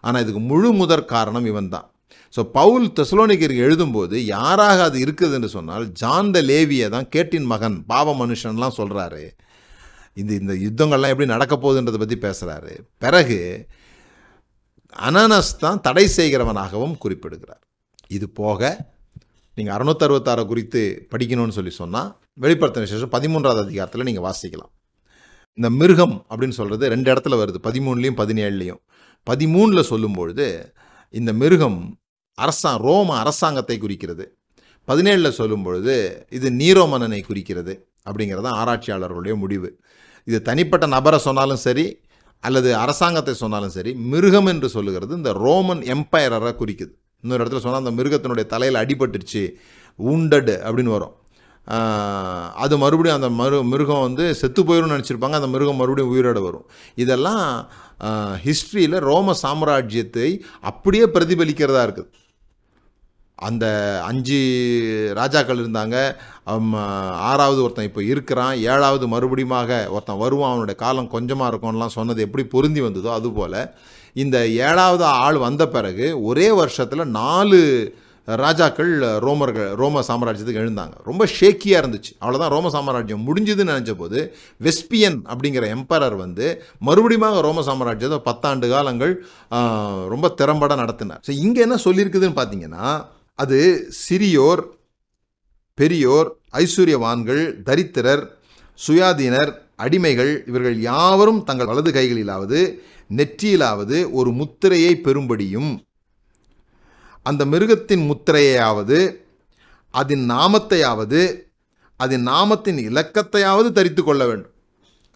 ஆனால் இதுக்கு முழு முதற் காரணம் இவன் தான். ஸோ பவுல் தெசலோனிக்கருக்கு எழுதும்போது யாராக அது இருக்குது என்று சொன்னால் ஜான் த லேவியை தான், கேட்டின் மகன், பாவ மனுஷன்லாம் சொல்கிறாரு. இந்த யுத்தங்கள்லாம் எப்படி நடக்க போகுதுன்றதை பற்றி பேசுகிறாரு. பிறகு அனானஸ் தான் தடை செய்கிறவனாகவும் குறிப்பிடுகிறார். இது போக நீங்கள் 666 குறித்து படிக்கணும்னு சொன்னால் வெளிப்படுத்தின விசேஷம் 13வது அதிகாரத்தில் நீங்கள் வாசிக்கலாம். இந்த மிருகம் அப்படின்னு சொல்கிறது 2 இடத்துல வருது, 13லேயும் 17லேயும். 13ல் சொல்லும்பொழுது இந்த மிருகம் ரோம அரசாங்கத்தை குறிக்கிறது, 17ல் சொல்லும்பொழுது இது நீரோ மன்னனை குறிக்கிறது அப்படிங்கிறது தான் ஆராய்ச்சியாளர்களுடைய முடிவு. இது தனிப்பட்ட நபரை சொன்னாலும் சரி அல்லது அரசாங்கத்தை சொன்னாலும் சரி, மிருகம் என்று சொல்லுகிறது இந்த ரோமன் எம்பையரை குறிக்குது. இன்னொரு இடத்துல சொன்னால் அந்த மிருகத்தினுடைய தலையில் அடிபட்டுருச்சு, ஊண்டட் அப்படின்னு வரும். அது மறுபடியும் அந்த மிருகம் வந்து செத்து போயிடும்னு நினச்சிருப்பாங்க, அந்த மிருகம் மறுபடியும் உயிரோடு வரும். இதெல்லாம் ஹிஸ்ட்ரியில் ரோம சாம்ராஜ்யத்தை அப்படியே பிரதிபலிக்கிறதா இருக்குது. அந்த 5 ராஜாக்கள் இருந்தாங்க, 6வது ஒருத்தன் இப்போ இருக்கிறான், 7வது மறுபடியும் ஒருத்தன் வருவான், அவனுடைய காலம் கொஞ்சமாக இருக்கும்லாம் சொன்னது எப்படி பொருந்தி வந்ததோ அதுபோல் இந்த 7வது ஆள் வந்த பிறகு ஒரே வருஷத்தில் 4 ராஜாக்கள் ரோம சாம்ராஜ்யத்துக்கு எழுந்தாங்க. ரொம்ப ஷேக்கியாக இருந்துச்சு. அவ்வளோதான் ரோம சாம்ராஜ்யம் முடிஞ்சுதுன்னு நினச்ச போது வெஸ்பியன் அப்படிங்கிற எம்பரர் வந்து மறுபடியும் ரோம சாம்ராஜ்யத்தை 10 ஆண்டு காலங்கள் ரொம்ப திறம்பட நடத்தினார். ஸோ இங்கே என்ன சொல்லியிருக்குதுன்னு பார்த்தீங்கன்னா, அது சிறியோர் பெரியோர் ஐஸ்வர்யவான்கள் தரித்திரர் சுயாதீனர் அடிமைகள் இவர்கள் யாவரும் தங்கள் வலது கைகளிலாவது நெற்றியிலாவது ஒரு முத்திரையை பெறும்படியும் அந்த மிருகத்தின் முத்திரையாவது அதன் நாமத்தையாவது அதன் நாமத்தின் இலக்கத்தையாவது தரித்து கொள்ள வேண்டும்.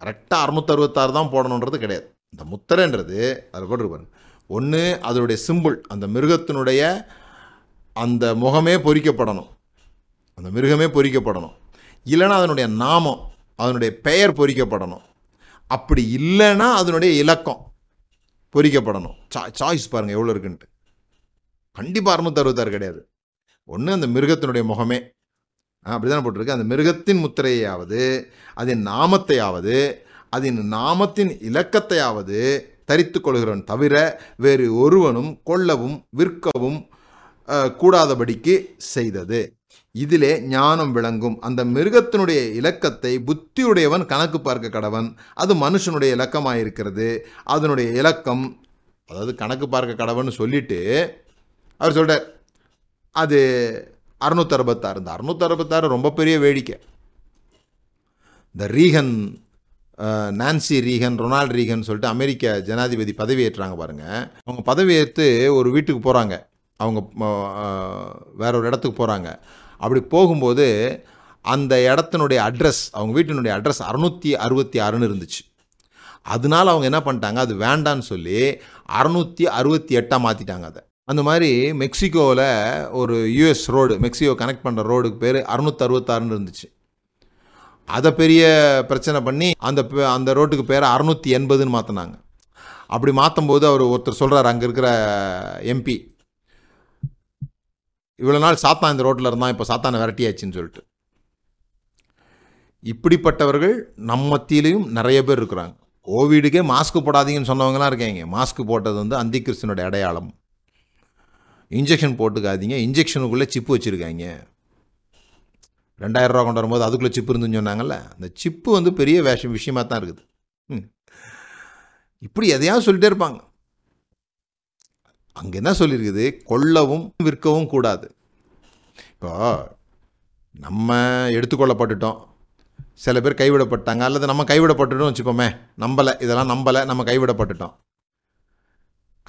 கரெக்டாக 666 தான் போடணுன்றது கிடையாது. இந்த முத்திரைன்றது அதில் போட்டிருப்பாங்க. ஒன்று அதனுடைய சிம்பிள், அந்த மிருகத்தினுடைய அந்த முகமே பொறிக்கப்படணும், அந்த மிருகமே பொறிக்கப்படணும். இல்லைனா அதனுடைய நாமம், அதனுடைய பெயர் பொறிக்கப்படணும். அப்படி இல்லைன்னா அதனுடைய இலக்கம் பொறிக்கப்படணும். சாய்ஸ் பாருங்கள் எவ்வளோ இருக்குன்ட்டு. கண்டிப்பாக 666 கிடையாது. ஒன்று அந்த மிருகத்தினுடைய முகமே அப்படி தானே போட்டிருக்கு, அந்த மிருகத்தின் முத்திரையாவது அதன் நாமத்தையாவது அதன் நாமத்தின் இலக்கத்தையாவது தரித்து கொள்கிறவன் தவிர வேறு ஒருவனும் கொள்ளவும் விற்கவும் கூடாதபடிக்கு செய்தது. இதிலே ஞானம் விளங்கும். அந்த மிருகத்தினுடைய இலக்கத்தை புத்தியுடையவன் கணக்கு பார்க்க கடவன். அது மனுஷனுடைய இலக்கமாயிருக்கிறது. அதனுடைய இலக்கம், அதாவது கணக்கு பார்க்க கடவன் சொல்லிட்டு அவர் சொல்கிறார் அது 666. இந்த 666 ரொம்ப பெரிய வேடிக்கை. இந்த Reagan, Nancy Reagan, Ronald Reagan சொல்லிட்டு அமெரிக்க ஜனாதிபதி பதவி ஏற்றுறாங்க பாருங்கள். அவங்க பதவி ஏற்று ஒரு வீட்டுக்கு போகிறாங்க, அவங்க வேற ஒரு இடத்துக்கு போகிறாங்க. அப்படி போகும்போது அந்த இடத்தினுடைய அட்ரஸ், அவங்க வீட்டினுடைய அட்ரஸ் 666ன்னு இருந்துச்சு. அதனால அவங்க என்ன பண்ணிட்டாங்க, அது வேண்டான்னு சொல்லி 668 மாற்றிட்டாங்க. அதை அந்த மாதிரி மெக்சிகோவில் ஒரு யூஎஸ் ரோடு, மெக்சிகோ கனெக்ட் பண்ணுற ரோடுக்கு பேர் 666 இருந்துச்சு. அதை பெரிய பிரச்சனை பண்ணி அந்த ரோட்டுக்கு பேரை 680 மாற்றினாங்க. அப்படி மாற்றும் போது அவர் ஒருத்தர் சொல்கிறார், அங்கே இருக்கிற எம்பி, இவ்வளோ நாள் சாத்தான் இந்த ரோட்டில் இருந்தான், இப்போ சாத்தானை விரட்டியாச்சுன்னு சொல்லிட்டு. இப்படிப்பட்டவர்கள் நம்ம மத்தியிலையும் நிறைய பேர் இருக்கிறாங்க. கோவிடுக்கே மாஸ்க்கு போடாதீங்கன்னு சொன்னவங்களாம் இருக்காங்க. மாஸ்க்கு போட்டது வந்து அந்திகிறிஸ்தனுடைய அடையாளம். இன்ஜெக்ஷன் போட்டுக்காதீங்க, இன்ஜெக்ஷனுக்குள்ளே சிப்பு வச்சுருக்காங்க, 2000 ரூபா கொண்டு வரும்போது அதுக்குள்ளே சிப்பு இருந்துன்னு சொன்னாங்கல்ல, அந்த சிப்பு வந்து பெரிய விஷயமாக தான் இருக்குது. இப்படி எதையாவது சொல்லிட்டே இருப்பாங்க. அங்கே என்ன சொல்லியிருக்குது, கொள்ளவும் விற்கவும் கூடாது. இப்போ நம்ம எடுத்துக்கொள்ளப்பட்டுட்டோம், சில பேர் கைவிடப்பட்டாங்க, அல்லது நம்ம கைவிடப்பட்டுட்டோம் வச்சுப்போமே, நம்பலை, இதெல்லாம் நம்பலை, நம்ம கைவிடப்பட்டுட்டோம்.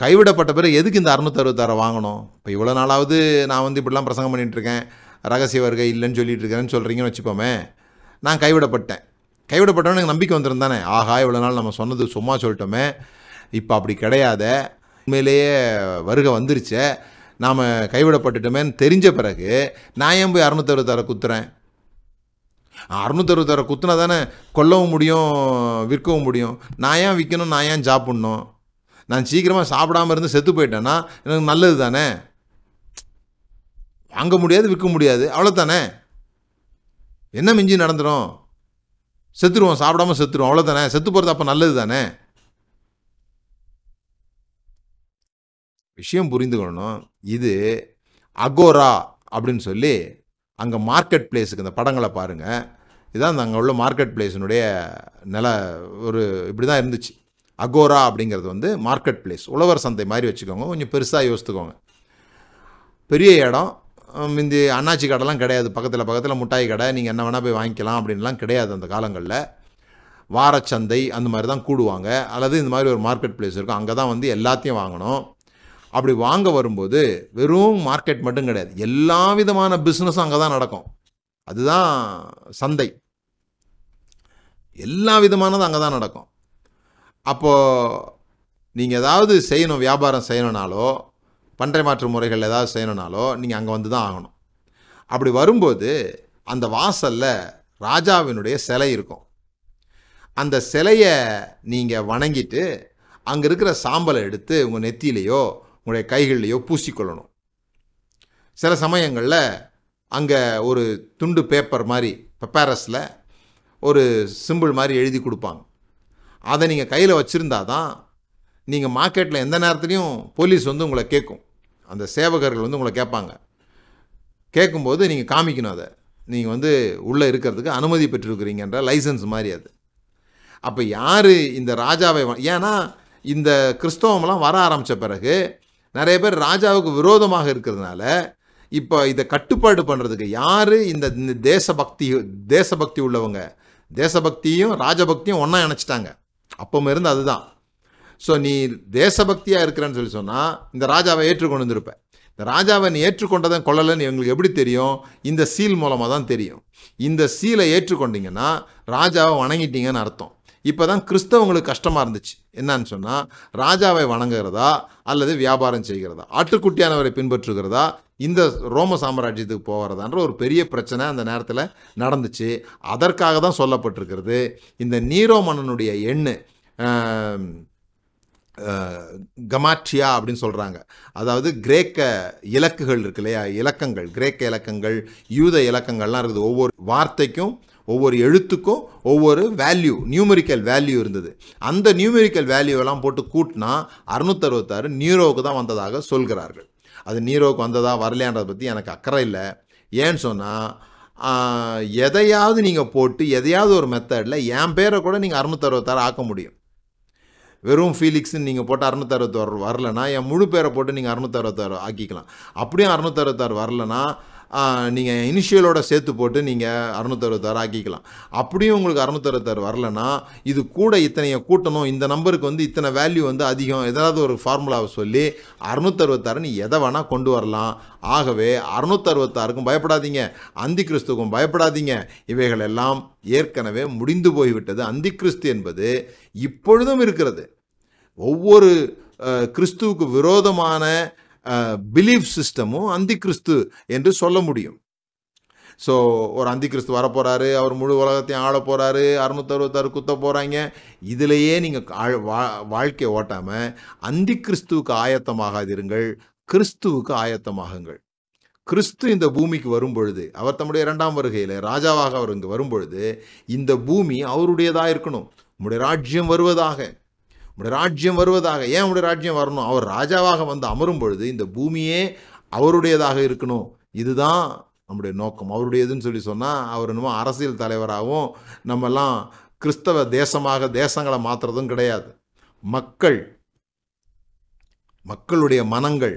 கைவிடப்பட்ட பிறகு எதுக்கு இந்த 666 வாங்கணும்? இப்போ இவ்வளோ நாளாவது நான் வந்து இப்படிலாம் பிரசங்கம் பண்ணிகிட்ருக்கேன், ரகசிய வருகை இல்லைன்னு சொல்லிட்டு இருக்கிறேன்னு சொல்கிறீங்கன்னு வச்சுப்போமே, நான் கைவிடப்பட்டேன். கைவிடப்பட்டவனு எனக்கு நம்பிக்கை வந்துருந்தானே, ஆஹா இவ்வளோ நாள் நம்ம சொன்னது சும்மா சொல்லிட்டோமே, இப்போ அப்படி கிடையாத, உண்மையிலேயே வருகை வந்துருச்சே, நாம் கைவிடப்பட்டுட்டோமேன்னு தெரிஞ்ச பிறகு நான் ஏன் போய் 666 குத்துறேன்? 666 குத்துனா தானே கொல்லவும் முடியும் விற்கவும் முடியும். நான் ஏன் விற்கணும், நான் ஏன் ஜாப் பண்ணணும்? நான் சீக்கிரமாக சாப்பிடாமல் இருந்து செத்து போயிட்டேன்னா எனக்கு நல்லது தானே, வாங்க முடியாது விற்க முடியாது, அவ்வளோதானே. என்ன மிஞ்சி நடந்துடும், செத்துருவோம், சாப்பிடாமல் செத்துருவோம், அவ்வளோதானே. செத்து போகிறது அப்போ நல்லது தானே. விஷயம் புரிந்துக்கணும். இது அகோரா அப்படின்னு சொல்லி அங்கே மார்க்கெட் பிளேஸுக்கு, இந்த படங்களை பாருங்கள், இதான் அங்கே உள்ள மார்க்கெட் பிளேஸினுடைய நில, ஒரு இப்படி தான் இருந்துச்சு. அகோரா அப்படிங்கிறது வந்து மார்க்கெட் பிளேஸ், உழவர் சந்தை மாதிரி வச்சுக்கோங்க, கொஞ்சம் பெருசாக யோசித்துக்கோங்க. பெரிய இடம், இந்த அண்ணாச்சி கடைலாம் கிடையாது, பக்கத்தில் முட்டாய் கடை, நீங்கள் என்ன வேணால் போய் வாங்கிக்கலாம் அப்படின்லாம் கிடையாது. அந்த காலங்களில் வாரச்சந்தை அந்த மாதிரி தான் கூடுவாங்க, அல்லது இந்த மாதிரி ஒரு மார்க்கெட் பிளேஸ் இருக்கும், அங்கே தான் வந்து எல்லாத்தையும் வாங்கணும். அப்படி வாங்க வரும்போது வெறும் மார்க்கெட் மட்டும் கிடையாது, எல்லா விதமான பிஸ்னஸும் அங்கே தான் நடக்கும். அதுதான் சந்தை, எல்லா விதமானது அங்கே தான் நடக்கும். அப்போது நீங்கள் ஏதாவது செய்யணும், வியாபாரம் செய்யணுன்னாலோ பண்டை மாற்று முறைகள் ஏதாவது செய்யணுன்னாலோ நீங்கள் அங்கே வந்து தான் ஆகணும். அப்படி வரும்போது அந்த வாசலில் ராஜாவினுடைய சிலை இருக்கும். அந்த சிலையை நீங்கள் வணங்கிட்டு அங்கே இருக்கிற சாம்பலை எடுத்து உங்கள் நெத்தியிலையோ உங்களுடைய கைகள்லையோ பூசிக்கொள்ளணும். சில சமயங்களில் அங்கே ஒரு துண்டு பேப்பர் மாதிரி, பேப்பரஸில் ஒரு சிம்பிள் மாதிரி எழுதி கொடுப்பாங்க. அதை நீங்கள் கையில் வச்சுருந்தா தான் நீங்கள் மார்க்கெட்டில் எந்த நேரத்துலையும் போலீஸ் வந்து உங்களை கேட்கும், அந்த சேவகர்கள் வந்து உங்களை கேட்பாங்க. கேட்கும்போது நீங்கள் காமிக்கணும், அதை நீங்கள் வந்து உள்ளே இருக்கிறதுக்கு அனுமதி பெற்றிருக்கிறீங்கன்ற லைசன்ஸ் மாதிரி அது. அப்போ யார் இந்த ராஜாவை, ஏன்னா இந்த கிறிஸ்தவம்லாம் வர ஆரம்பித்த பிறகு நிறைய பேர் ராஜாவுக்கு விரோதமாக இருக்கிறதுனால இப்போ இதை கட்டுப்பாடு பண்ணுறதுக்கு யார் இந்த தேசபக்தி உள்ளவங்க, தேசபக்தியும் ராஜபக்தியும் ஒன்றா இணைச்சிட்டாங்க. அப்போ இருந்து அதுதான். ஸோ நீ தேசபக்தியாக இருக்கிறேன்னு சொல்லி சொன்னால் இந்த ராஜாவை ஏற்றுக்கொண்டு வந்துருப்ப. இந்த ராஜாவை நீ ஏற்றுக்கொண்டதான் கொள்ளலைன்னு எங்களுக்கு எப்படி தெரியும்? இந்த சீல் மூலமாக தான் தெரியும். இந்த சீலை ஏற்றுக்கொண்டீங்கன்னா ராஜாவை வணங்கிட்டீங்கன்னு அர்த்தம். இப்போ தான் கிறிஸ்தவங்களுக்கு கஷ்டமாக இருந்துச்சு. என்னன்னு சொன்னால் ராஜாவை வணங்குகிறதா அல்லது வியாபாரம் செய்கிறதா, ஆட்டுக்குட்டியானவரை பின்பற்றுகிறதா, இந்த ரோம சாம்ராஜ்யத்துக்கு போகிறதான்ற ஒரு பெரிய பிரச்சனை அந்த நேரத்தில் நடந்துச்சு. அதற்காக தான் சொல்லப்பட்டிருக்கிறது. இந்த நீரோ மன்னனுடைய எண்ணு கமாட்சியா அப்படின்னு சொல்கிறாங்க. அதாவது கிரேக்க இலக்குகள் இருக்கு இல்லையா, இலக்கங்கள், கிரேக்க இலக்கங்கள், யூத இலக்கங்கள்லாம் இருக்குது. ஒவ்வொரு வார்த்தைக்கும் ஒவ்வொரு எழுத்துக்கும் ஒவ்வொரு வேல்யூ, நியூமெரிக்கல் வேல்யூ இருந்தது. அந்த நியூமெரிக்கல் வேல்யூவெல்லாம் போட்டு கூட்டினா 666 நீரோவுக்கு தான் வந்ததாக சொல்கிறார்கள். அது நீரோவுக்கு வந்ததா வரலையான்றதை பற்றி எனக்கு அக்கறை இல்லை. ஏன்னு சொன்னால் எதையாவது நீங்கள் போட்டு எதையாவது ஒரு மெத்தடில் என் பேரை கூட நீங்கள் 666 ஆக்க முடியும். வெறும் ஃபீலிக்ஸ்ன்னு நீங்கள் போட்டு 666 வரலன்னா என் முழு பேரை போட்டு நீங்கள் 666 ஆக்கிக்கலாம். அப்படியும் 666 வரலன்னா நீங்கள் இனிஷியலோட சேர்த்து போட்டு நீங்கள் 666 ஆக்கிக்கலாம். அப்படியும் உங்களுக்கு 666 வரலன்னா இது கூட இத்தனையை கூட்டணும், இந்த நம்பருக்கு வந்து இத்தனை வேல்யூ வந்து அதிகம், ஏதாவது ஒரு ஃபார்முலாவை சொல்லி 666 நீ எதை வேணால் கொண்டு வரலாம். ஆகவே 666க்கும் பயப்படாதீங்க, அந்திகிறிஸ்துக்கும் பயப்படாதீங்க, இவைகளெல்லாம் ஏற்கனவே முடிந்து போய்விட்டது. அந்திகிறிஸ்து என்பது இப்பொழுதும் இருக்கிறது. ஒவ்வொரு கிறிஸ்துவுக்கு விரோதமான பிலீஃப் சிஸ்டமும் அந்திகிறிஸ்து என்று சொல்ல முடியும். ஸோ ஒரு அந்திகிறிஸ்து வரப்போகிறாரு, அவர் முழு உலகத்தையும் ஆள போகிறாரு, 666 குத்த போகிறாங்க, இதிலேயே நீங்கள் வாழ்க்கையை ஓட்டாமல் அந்திகிறிஸ்துவுக்கு ஆயத்தமாகாதிருங்கள், கிறிஸ்துவுக்கு ஆயத்தமாகுங்கள். கிறிஸ்து இந்த பூமிக்கு வரும்பொழுது, அவர் தம்முடைய 2ஆம் வருகையில் ராஜாவாக அவர் இங்கு வரும்பொழுது, இந்த பூமி அவருடையதாக இருக்கணும். உங்களுடைய ராஜ்யம் வருவதாக, உங்களுடைய ராஜ்யம் வருவதாக. ஏன் உங்களுடைய ராஜ்யம் வரணும்? அவர் ராஜாவாக வந்து அமரும் பொழுது இந்த பூமியே அவருடையதாக இருக்கணும். இதுதான் நம்முடைய நோக்கம். அவருடையதுன்னு சொன்னால் அவர் என்னமோ அரசியல் தலைவராகவும் நம்மெல்லாம் கிறிஸ்தவ தேசமாக தேசங்களை மாற்றுறதும் கிடையாது. மக்கள், மக்களுடைய மனங்கள்,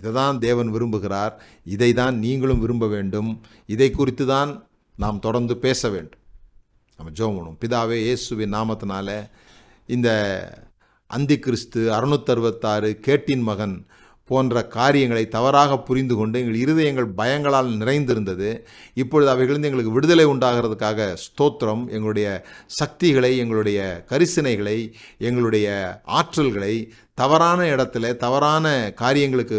இதை தான் தேவன் விரும்புகிறார். இதை தான் நீங்களும் விரும்ப வேண்டும். இதை குறித்து தான் நாம் தொடர்ந்து பேச வேண்டும். நம்ம ஜெபம் பண்ணுவோம். பிதாவே, இயேசுவின் நாமத்தினால இந்த அந்திகிறிஸ்து 666 கேட்டின் மகன் போன்ற காரியங்களை தவறாக புரிந்து கொண்டு எங்கள் இருதயங்கள் பயங்களால் நிறைந்திருந்தது. இப்பொழுது அவைகளிலிருந்து எங்களுக்கு விடுதலை உண்டாகிறதுக்காக ஸ்தோத்திரம். எங்களுடைய சக்திகளை, எங்களுடைய கரிசனைகளை, எங்களுடைய ஆற்றல்களை தவறான இடத்துல தவறான காரியங்களுக்கு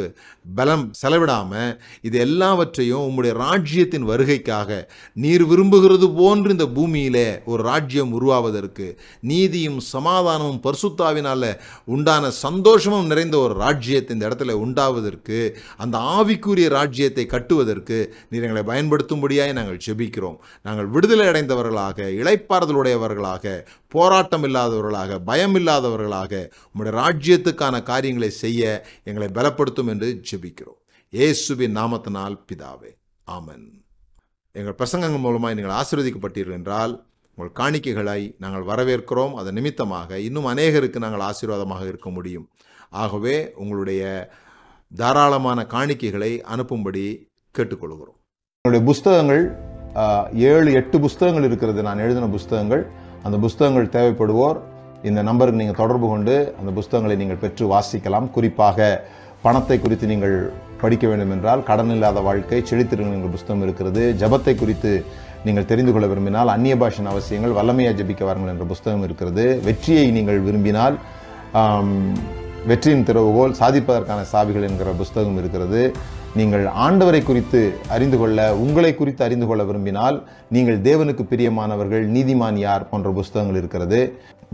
பலம் செலவிடாமல் இது எல்லாவற்றையும் உம்முடைய ராஜ்யத்தின் வருகைக்காக நீர் விரும்புகிறது போன்று இந்த பூமியிலே ஒரு ராஜ்யம் உருவாவதற்கு, நீதியும் சமாதானமும் பரிசுத்தாவினால் உண்டான சந்தோஷமும் நிறைந்த ஒரு ராஜ்யத்தை இந்த இடத்துல உண்டாவதற்கு, அந்த ஆவிக்குரிய ராஜ்யத்தை கட்டுவதற்கு நீர் எங்களை பயன்படுத்தும்படியாக நாங்கள் ஜெபிக்கிறோம். நாங்கள் விடுதலை அடைந்தவர்களாக, இளைப்பாறுதலுடையவர்களாக, போராட்டம் இல்லாதவர்களாக, பயம் இல்லாதவர்களாக உம்முடைய ராஜ்யத்துக்கான காரியங்களை செய்ய எங்களை பலப்படுத்தும் என்று ஜெபிக்கிறோம். இயேசுவின் நாமத்தினால் பிதாவே, ஆமன். எங்கள் பிரசங்கங்கள் மூலமாக நீங்கள் ஆசீர்வதிக்கப்பட்டீர்கள் என்றால் உங்கள் காணிக்கைகளை நாங்கள் வரவேற்கிறோம். அதன் நிமித்தமாக இன்னும் அநேகருக்கு நாங்கள் ஆசீர்வாதமாக இருக்க முடியும். ஆகவே உங்களுடைய தாராளமான காணிக்கைகளை அனுப்பும்படி கேட்டுக்கொள்கிறோம். என்னுடைய புஸ்தகங்கள் 7-8 புஸ்தகங்கள் இருக்கிறது, நான் எழுதின புஸ்தகங்கள். அந்த புஸ்தகங்கள் தேவைப்படுவோர் இந்த நம்பருக்கு நீங்கள் தொடர்பு கொண்டு அந்த புஸ்தகங்களை நீங்கள் பெற்று வாசிக்கலாம். குறிப்பாக பணத்தை குறித்து நீங்கள் படிக்க வேண்டும் என்றால் கடன் இல்லாத வாழ்க்கை செழித்திருங்கள் என்ற புஸ்தகம் இருக்கிறது. ஜபத்தை குறித்து நீங்கள் தெரிந்து கொள்ள விரும்பினால் அந்நிய பாஷன் அவசியங்கள், வல்லமையாக ஜபிக்க வாருங்கள் என்ற புஸ்தகம் இருக்கிறது. வெற்றியை நீங்கள் விரும்பினால் வெற்றியின் திறவுகோல், சாதிப்பதற்கான சாவிகள் என்கிற புஸ்தகம் இருக்கிறது. நீங்கள் ஆண்டவரை குறித்து அறிந்து கொள்ள, உங்களை குறித்து அறிந்து கொள்ள விரும்பினால் நீங்கள் தேவனுக்கு பிரியமானவர்கள், நீதிமான் யார் போன்ற புஸ்தகங்கள் இருக்கிறது.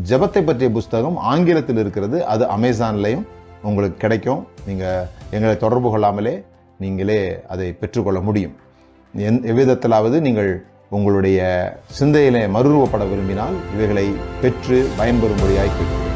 ஜபத்தை பற்றிய புஸ்தகம் ஆங்கிலத்தில் இருக்கிறது, அது அமேசான்லையும் உங்களுக்கு கிடைக்கும். நீங்கள் எங்களை தொடர்பு கொள்ளாமலே நீங்களே அதை பெற்றுக்கொள்ள முடியும். எவ்விதத்திலாவது நீங்கள் உங்களுடைய சிந்தையிலே மறுரூபப்பட விரும்பினால் இவைகளை பெற்று பயன்பெறும்படியாய் கேட்கிறோம்.